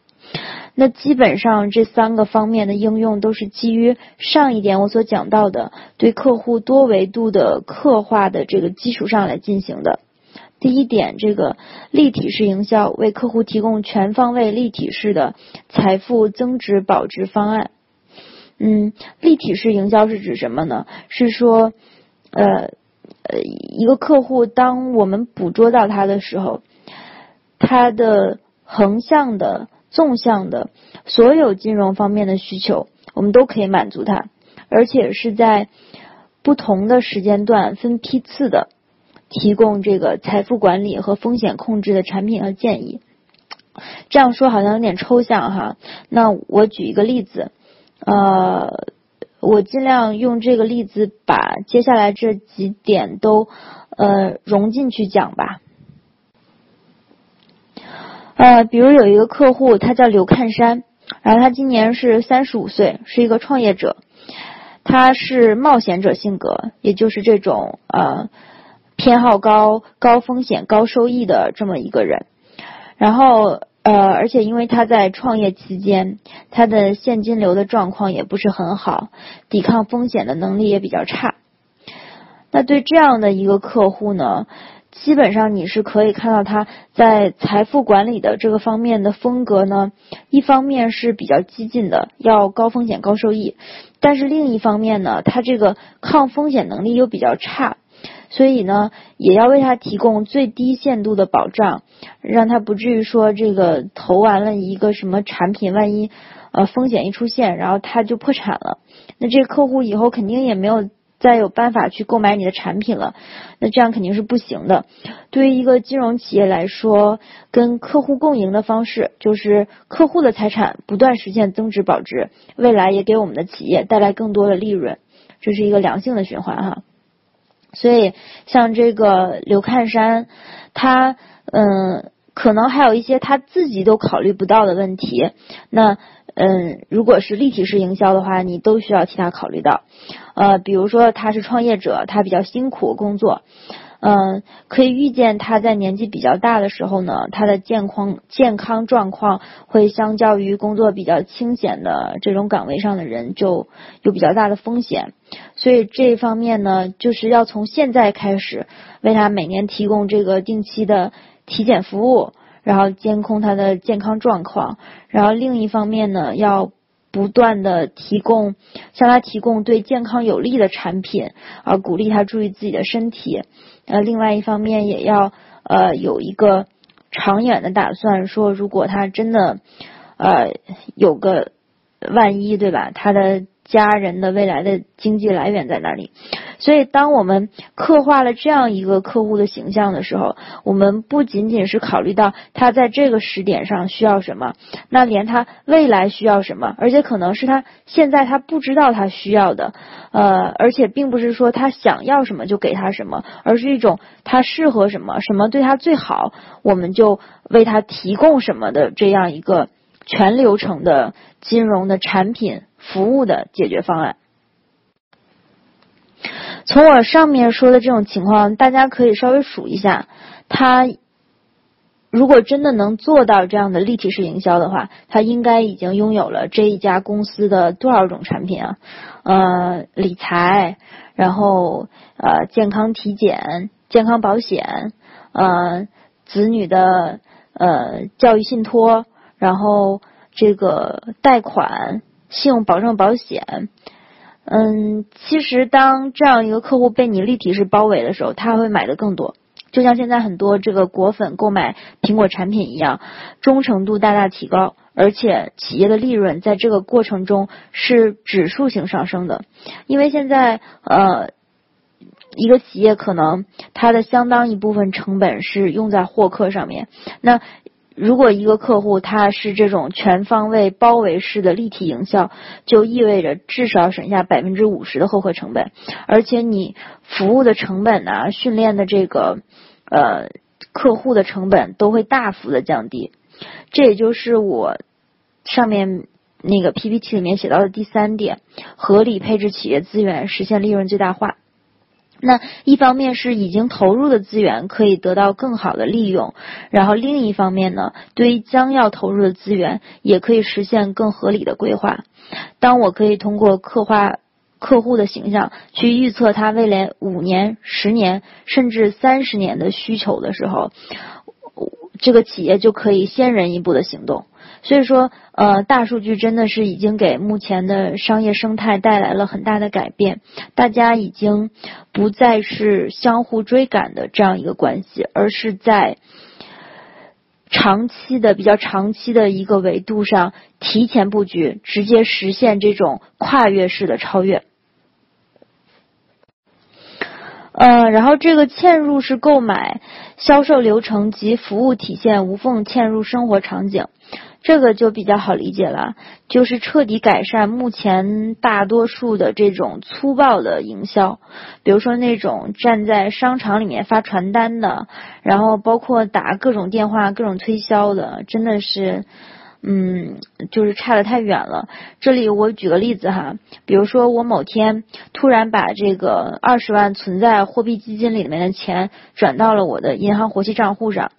那基本上这三个方面的应用都是基于上一点我所讲到的对客户多维度的刻画的这个基础上来进行的。第一点，这个立体式营销为客户提供全方位立体式的财富增值保值方案。立体式营销是指什么呢？是说一个客户当我们捕捉到他的时候，他的横向的、纵向的所有金融方面的需求我们都可以满足它，而且是在不同的时间段分批次的提供这个财富管理和风险控制的产品和建议。这样说好像有点抽象哈，那我举一个例子，我尽量用这个例子把接下来这几点都融进去讲吧。比如有一个客户，他叫刘看山，然后他今年是35岁，是一个创业者，他是冒险者性格，也就是这种偏好高、高风险、高收益的这么一个人。然后而且因为他在创业期间，他的现金流的状况也不是很好，抵抗风险的能力也比较差。那对这样的一个客户呢，基本上你是可以看到他在财富管理的这个方面的风格呢，一方面是比较激进的，要高风险高收益，但是另一方面呢，他这个抗风险能力又比较差，所以呢也要为他提供最低限度的保障，让他不至于说这个投完了一个什么产品，万一风险一出现，然后他就破产了，那这个客户以后肯定也没有再有办法去购买你的产品了，那这样肯定是不行的。对于一个金融企业来说，跟客户共赢的方式就是客户的财产不断实现增值保值，未来也给我们的企业带来更多的利润，这是一个良性的循环哈。所以像这个刘看山，他可能还有一些他自己都考虑不到的问题，那如果是立体式营销的话，你都需要替他考虑到。比如说他是创业者，他比较辛苦工作，可以预见他在年纪比较大的时候呢，他的健康状况会相较于工作比较清闲的这种岗位上的人就有比较大的风险，所以这一方面呢，就是要从现在开始为他每年提供这个定期的体检服务，然后监控他的健康状况，然后另一方面呢，要不断的向他提供对健康有利的产品，鼓励他注意自己的身体。另外一方面也要有一个长远的打算，说如果他真的有个万一，对吧？他的家人的未来的经济来源在哪里？所以当我们刻画了这样一个客户的形象的时候，我们不仅仅是考虑到他在这个时点上需要什么，那连他未来需要什么，而且可能是他现在他不知道他需要的，而且并不是说他想要什么就给他什么，而是一种他适合什么，什么对他最好，我们就为他提供什么的这样一个全流程的金融的产品服务的解决方案。从我上面说的这种情况，大家可以稍微数一下，它如果真的能做到这样的立体式营销的话，他应该已经拥有了这一家公司的多少种产品啊？理财，然后健康体检、健康保险，子女的教育信托，然后这个贷款、信用保证保险。其实当这样一个客户被你立体式包围的时候，他会买的更多。就像现在很多这个果粉购买苹果产品一样，忠诚度大大提高，而且企业的利润在这个过程中是指数型上升的。因为现在一个企业可能它的相当一部分成本是用在获客上面，那如果一个客户他是这种全方位包围式的立体营销，就意味着至少省下50%的获客成本，而且你服务的成本啊、训练的这个客户的成本都会大幅的降低。这也就是我上面那个 PPT 里面写到的第3点，合理配置企业资源，实现利润最大化。那一方面是已经投入的资源可以得到更好的利用，然后另一方面呢，对于将要投入的资源也可以实现更合理的规划。当我可以通过刻画客户的形象去预测他未来5年、10年甚至30年的需求的时候，这个企业就可以先人一步的行动。所以说大数据真的是已经给目前的商业生态带来了很大的改变，大家已经不再是相互追赶的这样一个关系，而是在比较长期的一个维度上提前布局，直接实现这种跨越式的超越。然后这个嵌入式购买、销售流程及服务体现无缝嵌入生活场景，这个就比较好理解了，就是彻底改善目前大多数的这种粗暴的营销，比如说那种站在商场里面发传单的，然后包括打各种电话、各种推销的，真的是就是差得太远了。这里我举个例子哈，比如说我某天突然把这个20万存在货币基金里面的钱转到了我的银行活期账户上，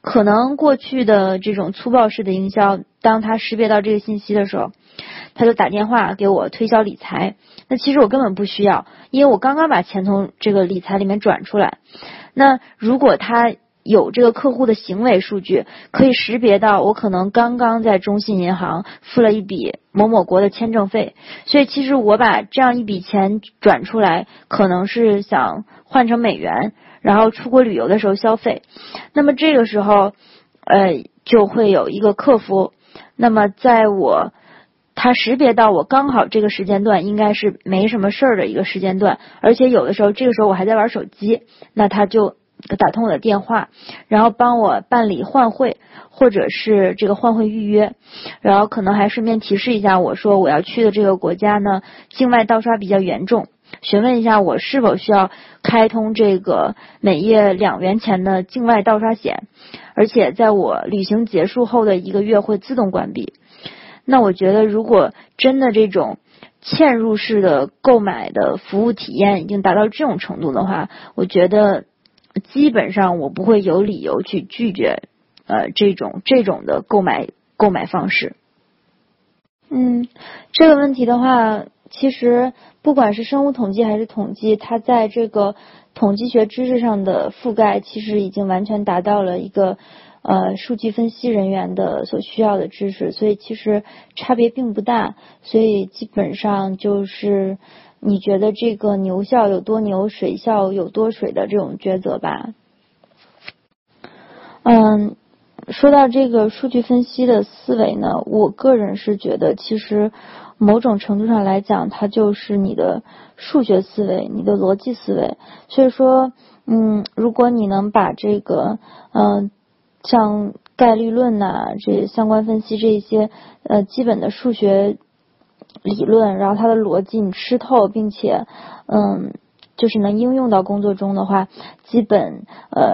可能过去的这种粗暴式的营销，当他识别到这个信息的时候，他就打电话给我推销理财，那其实我根本不需要，因为我刚刚把钱从这个理财里面转出来。那如果他有这个客户的行为数据，可以识别到我可能刚刚在中信银行付了一笔某某国的签证费，所以其实我把这样一笔钱转出来，可能是想换成美元，然后出国旅游的时候消费。那么这个时候就会有一个客服，那么在他识别到我刚好这个时间段应该是没什么事儿的一个时间段，而且有的时候这个时候我还在玩手机，那他就打通我的电话，然后帮我办理换汇或者是这个换汇预约，然后可能还顺便提示一下我说我要去的这个国家呢境外盗刷比较严重，询问一下我是否需要开通这个每月2元钱的境外盗刷险，而且在我旅行结束后的1个月会自动关闭。那我觉得如果真的这种嵌入式的购买的服务体验已经达到这种程度的话，我觉得基本上我不会有理由去拒绝这种的购买方式。这个问题的话，其实不管是生物统计还是统计，它在这个统计学知识上的覆盖其实已经完全达到了一个数据分析人员的所需要的知识，所以其实差别并不大。所以基本上就是你觉得这个牛校有多牛，水校有多水的这种抉择吧。说到这个数据分析的思维呢，我个人是觉得其实某种程度上来讲，它就是你的数学思维、你的逻辑思维。所以说如果你能把这个像概率论呐、这相关分析这一些基本的数学理论，然后它的逻辑你吃透，并且就是能应用到工作中的话，基本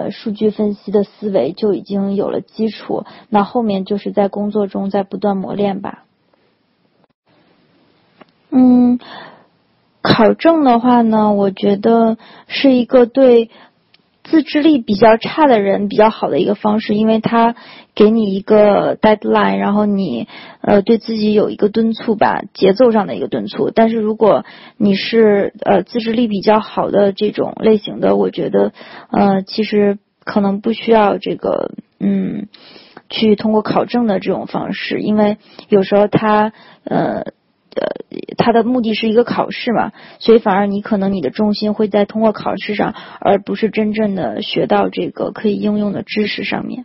数据分析的思维就已经有了基础，那后面就是在工作中再不断磨练吧。考证的话呢，我觉得是一个对自制力比较差的人比较好的一个方式，因为他给你一个 deadline， 然后你对自己有一个敦促吧，节奏上的一个敦促。但是如果你是自制力比较好的这种类型的，我觉得其实可能不需要这个去通过考证的这种方式，因为有时候它的目的是一个考试嘛，所以反而你可能你的重心会在通过考试上，而不是真正的学到这个可以应用的知识上面。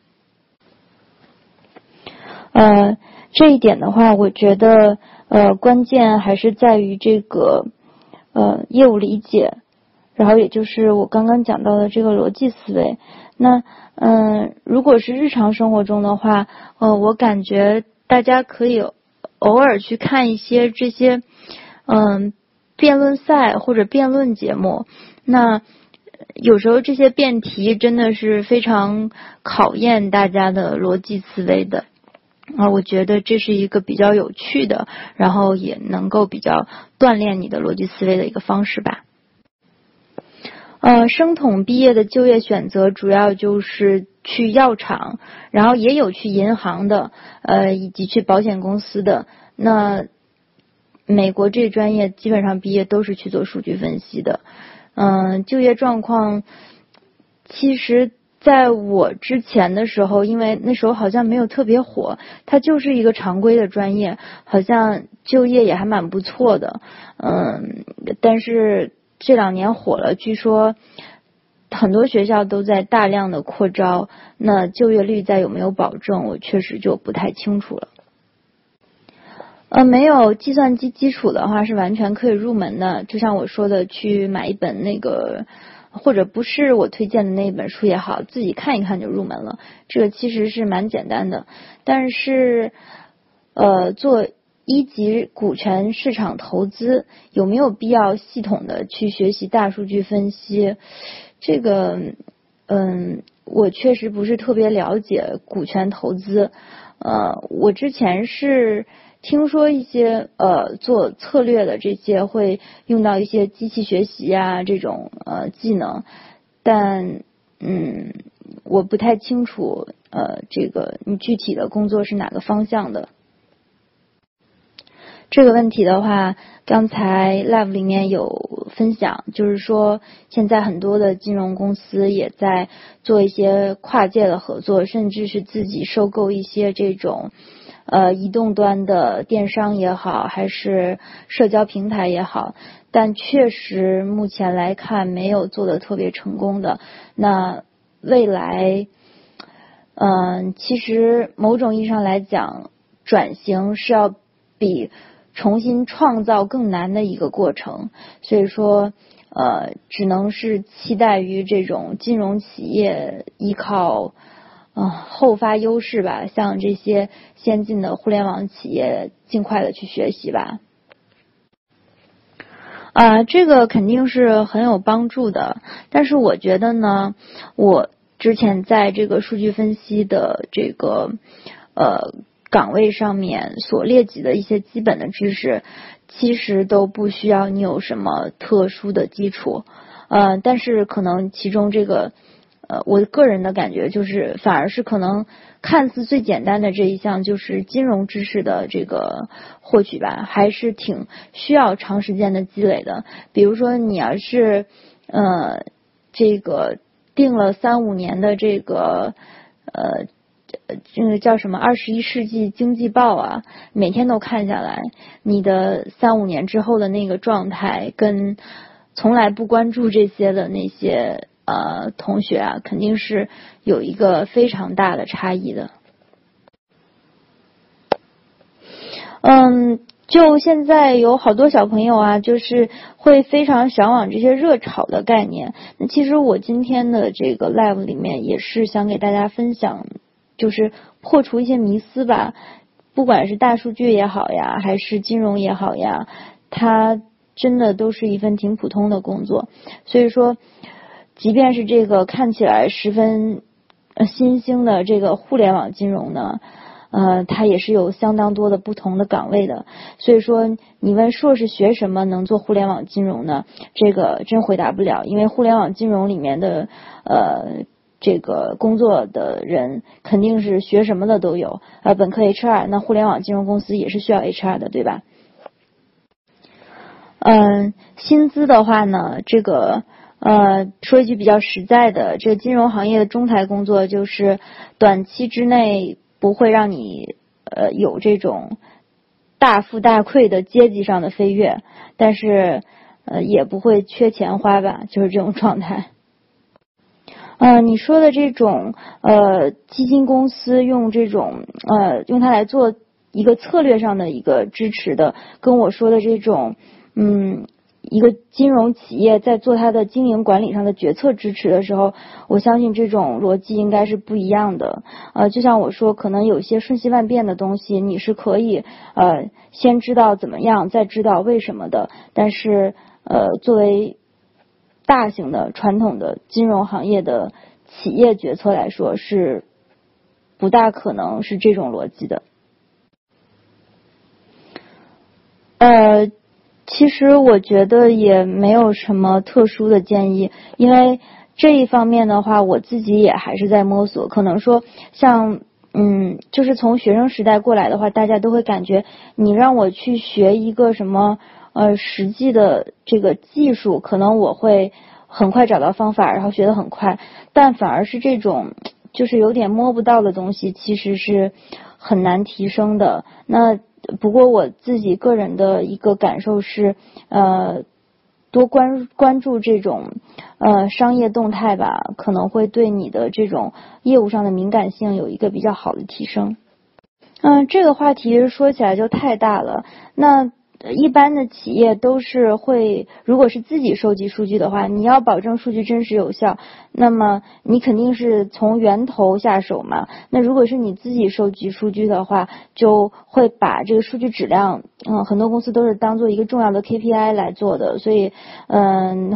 这一点的话，我觉得关键还是在于这个业务理解，然后也就是我刚刚讲到的这个逻辑思维。那如果是日常生活中的话，我感觉大家可以偶尔去看一些这些辩论赛或者辩论节目。那有时候这些辩题真的是非常考验大家的逻辑思维的啊，我觉得这是一个比较有趣的，然后也能够比较锻炼你的逻辑思维的一个方式吧。生统毕业的就业选择主要就是去药厂，然后也有去银行的，以及去保险公司的。那美国这专业基本上毕业都是去做数据分析的。就业状况，其实在我之前的时候，因为那时候好像没有特别火，它就是一个常规的专业，好像就业也还蛮不错的。但是这2年火了，据说很多学校都在大量的扩招，那就业率在有没有保证，我确实就不太清楚了。没有计算机基础的话是完全可以入门的，就像我说的，去买一本那个，或者不是我推荐的那本书也好，自己看一看就入门了，这个其实是蛮简单的。但是做1级股权市场投资有没有必要系统的去学习大数据分析？这个我确实不是特别了解股权投资。我之前是听说一些做策略的这些会用到一些机器学习啊这种技能，但我不太清楚这个你具体的工作是哪个方向的。这个问题的话，刚才 live 里面有分享，就是说现在很多的金融公司也在做一些跨界的合作，甚至是自己收购一些这种移动端的电商也好，还是社交平台也好，但确实目前来看没有做得特别成功的。那未来其实某种意义上来讲，转型是要比重新创造更难的一个过程，所以说只能是期待于这种金融企业依靠后发优势吧，像这些先进的互联网企业尽快的去学习吧。这个肯定是很有帮助的，但是我觉得呢，我之前在这个数据分析的这个岗位上面所列举的一些基本的知识，其实都不需要你有什么特殊的基础。但是可能其中这个我个人的感觉就是反而是可能看似最简单的这一项，就是金融知识的这个获取吧，还是挺需要长时间的积累的。比如说你要是这个定了3-5年的这个叫什么21世纪经济报啊，每天都看下来，你的3-5年之后的那个状态，跟从来不关注这些的那些同学啊，肯定是有一个非常大的差异的。就现在有好多小朋友啊，就是会非常向往这些热炒的概念。那其实我今天的这个 live 里面也是想给大家分享，就是破除一些迷思吧，不管是大数据也好呀，还是金融也好呀，它真的都是一份挺普通的工作。所以说即便是这个看起来十分新兴的这个互联网金融呢，它也是有相当多的不同的岗位的。所以说，你问硕士学什么能做互联网金融呢？这个真回答不了，因为互联网金融里面的这个工作的人肯定是学什么的都有，本科 HR， 那互联网金融公司也是需要 HR 的，对吧？薪资的话呢，这个说一句比较实在的，这个金融行业的中台工作就是短期之内不会让你有这种大富大贵的阶级上的飞跃，但是也不会缺钱花吧，就是这种状态。你说的这种基金公司用这种用它来做一个策略上的一个支持的，跟我说的这种一个金融企业在做它的经营管理上的决策支持的时候，我相信这种逻辑应该是不一样的。就像我说，可能有些瞬息万变的东西，你是可以先知道怎么样，再知道为什么的。但是作为大型的传统的金融行业的企业决策来说，是不大可能是这种逻辑的。其实我觉得也没有什么特殊的建议，因为这一方面的话，我自己也还是在摸索。可能说像就是从学生时代过来的话，大家都会感觉你让我去学一个什么实际的这个技术，可能我会很快找到方法，然后学得很快。但反而是这种就是有点摸不到的东西，其实是很难提升的。那不过我自己个人的一个感受是，多关注这种商业动态吧，可能会对你的这种业务上的敏感性有一个比较好的提升。这个话题说起来就太大了。那一般的企业都是会，如果是自己收集数据的话，你要保证数据真实有效，那么你肯定是从源头下手嘛。那如果是你自己收集数据的话，就会把这个数据质量，很多公司都是当做一个重要的 KPI 来做的，所以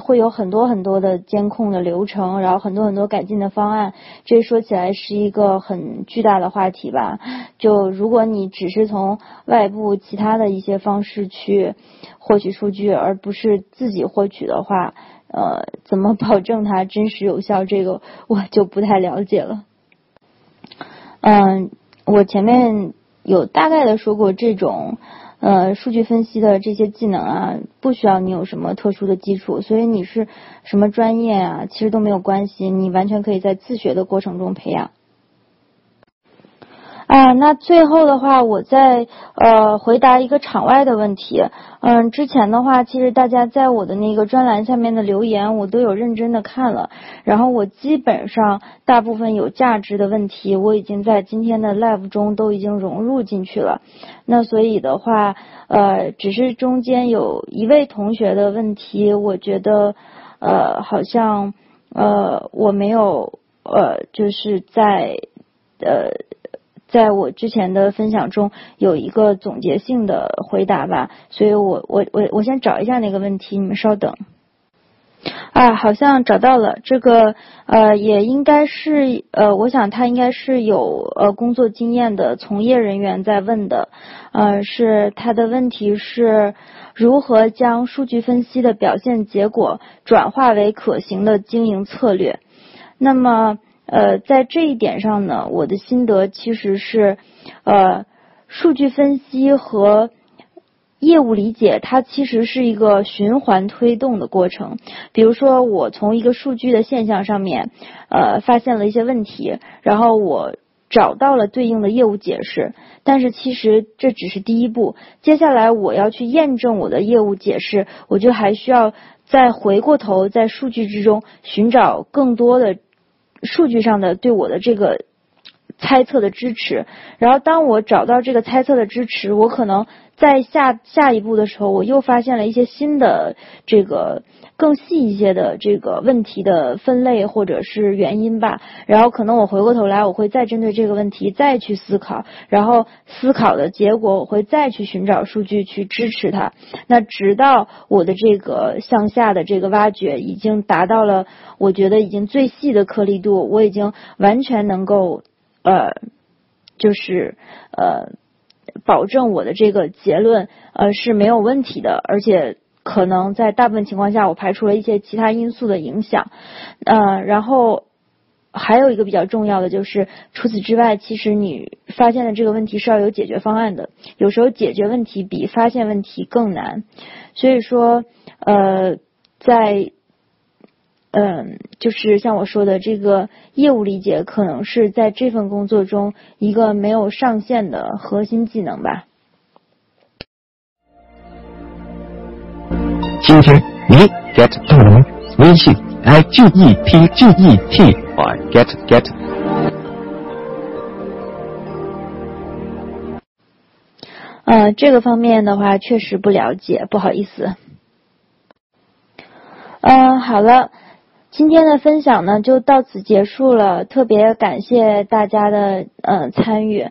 会有很多的监控的流程，然后很多改进的方案。这说起来是一个很巨大的话题吧。就如果你只是从外部其他的一些方式去获取数据，而不是自己获取的话，怎么保证它真实有效，这个我就不太了解了。我前面有大概的说过，这种数据分析的这些技能啊，不需要你有什么特殊的基础，所以你是什么专业啊，其实都没有关系，你完全可以在自学的过程中培养。那最后的话，我再回答一个场外的问题。之前的话，其实大家在我的那个专栏下面的留言，我都有认真的看了。然后我基本上大部分有价值的问题，我已经在今天的 live 中都已经融入进去了。那所以的话，只是中间有一位同学的问题，我觉得好像我没有就是在我之前的分享中有一个总结性的回答吧，所以我先找一下那个问题，你们稍等。好像找到了，这个也应该是我想他应该是有工作经验的从业人员在问的，是他的问题是如何将数据分析的表现结果转化为可行的经营策略。那么在这一点上呢，我的心得其实是，数据分析和业务理解它其实是一个循环推动的过程。比如说，我从一个数据的现象上面，发现了一些问题，然后我找到了对应的业务解释，但是其实这只是第一步，接下来我要去验证我的业务解释，我就还需要再回过头在数据之中寻找更多的数据上的对我的这个猜测的支持，然后当我找到这个猜测的支持，我可能在下一步的时候，我又发现了一些新的这个更细一些的这个问题的分类或者是原因吧，然后可能我回过头来，我会再针对这个问题再去思考，然后思考的结果我会再去寻找数据去支持它，那直到我的这个向下的这个挖掘已经达到了我觉得已经最细的颗粒度，我已经完全能够就是保证我的这个结论是没有问题的，而且可能在大部分情况下我排除了一些其他因素的影响。然后还有一个比较重要的就是除此之外，其实你发现的这个问题是要有解决方案的，有时候解决问题比发现问题更难。所以说在就是像我说的这个业务理解可能是在这份工作中一个没有上限的核心技能吧。今天你 get 到了吗？微信 IGETGET，get。这个方面的话确实不了解，不好意思。好了，今天的分享呢就到此结束了，特别感谢大家的参与。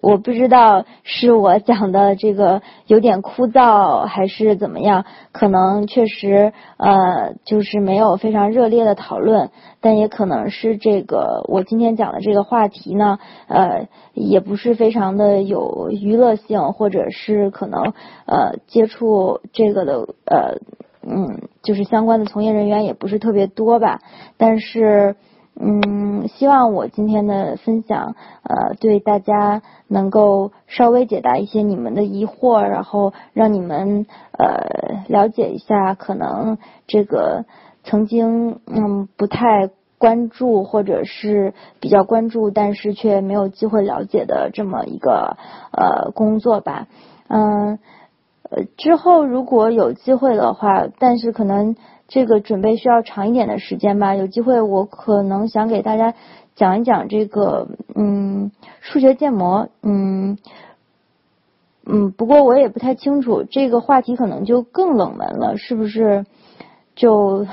我不知道是我讲的这个有点枯燥还是怎么样，可能确实就是没有非常热烈的讨论，但也可能是这个我今天讲的这个话题呢也不是非常的有娱乐性，或者是可能接触这个的就是相关的从业人员也不是特别多吧，但是希望我今天的分享对大家能够稍微解答一些你们的疑惑，然后让你们了解一下可能这个曾经不太关注或者是比较关注但是却没有机会了解的这么一个工作吧。之后如果有机会的话，但是可能这个准备需要长一点的时间吧，有机会我可能想给大家讲一讲这个数学建模。不过我也不太清楚这个话题可能就更冷门了，是不是就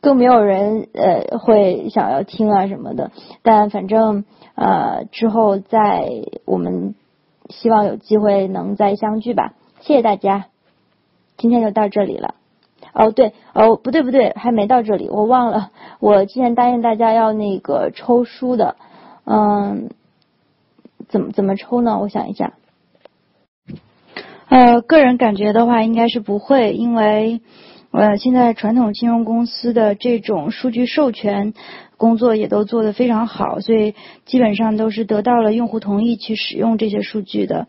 更没有人会想要听啊什么的，但反正之后再我们希望有机会能再相聚吧。谢谢大家，今天就到这里了。不对，还没到这里，我忘了，我之前答应大家要那个抽书的，怎么抽呢？我想一下，个人感觉的话，应该是不会，因为现在传统金融公司的这种数据授权工作也都做得非常好，所以基本上都是得到了用户同意去使用这些数据的。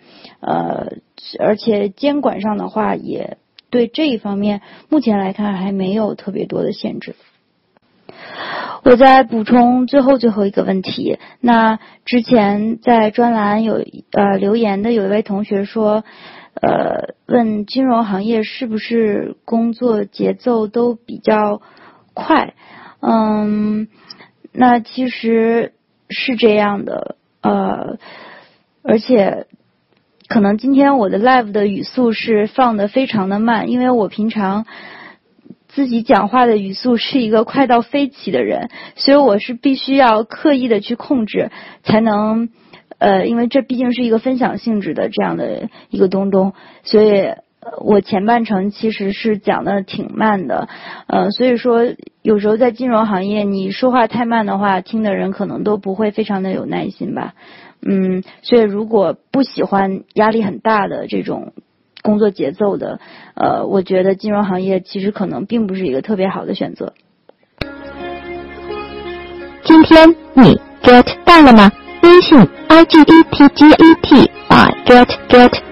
而且监管上的话也对这一方面目前来看还没有特别多的限制。我再补充最后一个问题，那之前在专栏有留言的有一位同学说问金融行业是不是工作节奏都比较快。那其实是这样的，而且可能今天我的 live 的语速是放得非常的慢，因为我平常自己讲话的语速是一个快到飞起的人，所以我是必须要刻意的去控制才能因为这毕竟是一个分享性质的这样的一个东东，所以我前半程其实是讲的挺慢的，所以说有时候在金融行业你说话太慢的话，听的人可能都不会非常的有耐心吧。所以如果不喜欢压力很大的这种工作节奏的，我觉得金融行业其实可能并不是一个特别好的选择。今天你 get 到了吗？微信 IGETGET，get。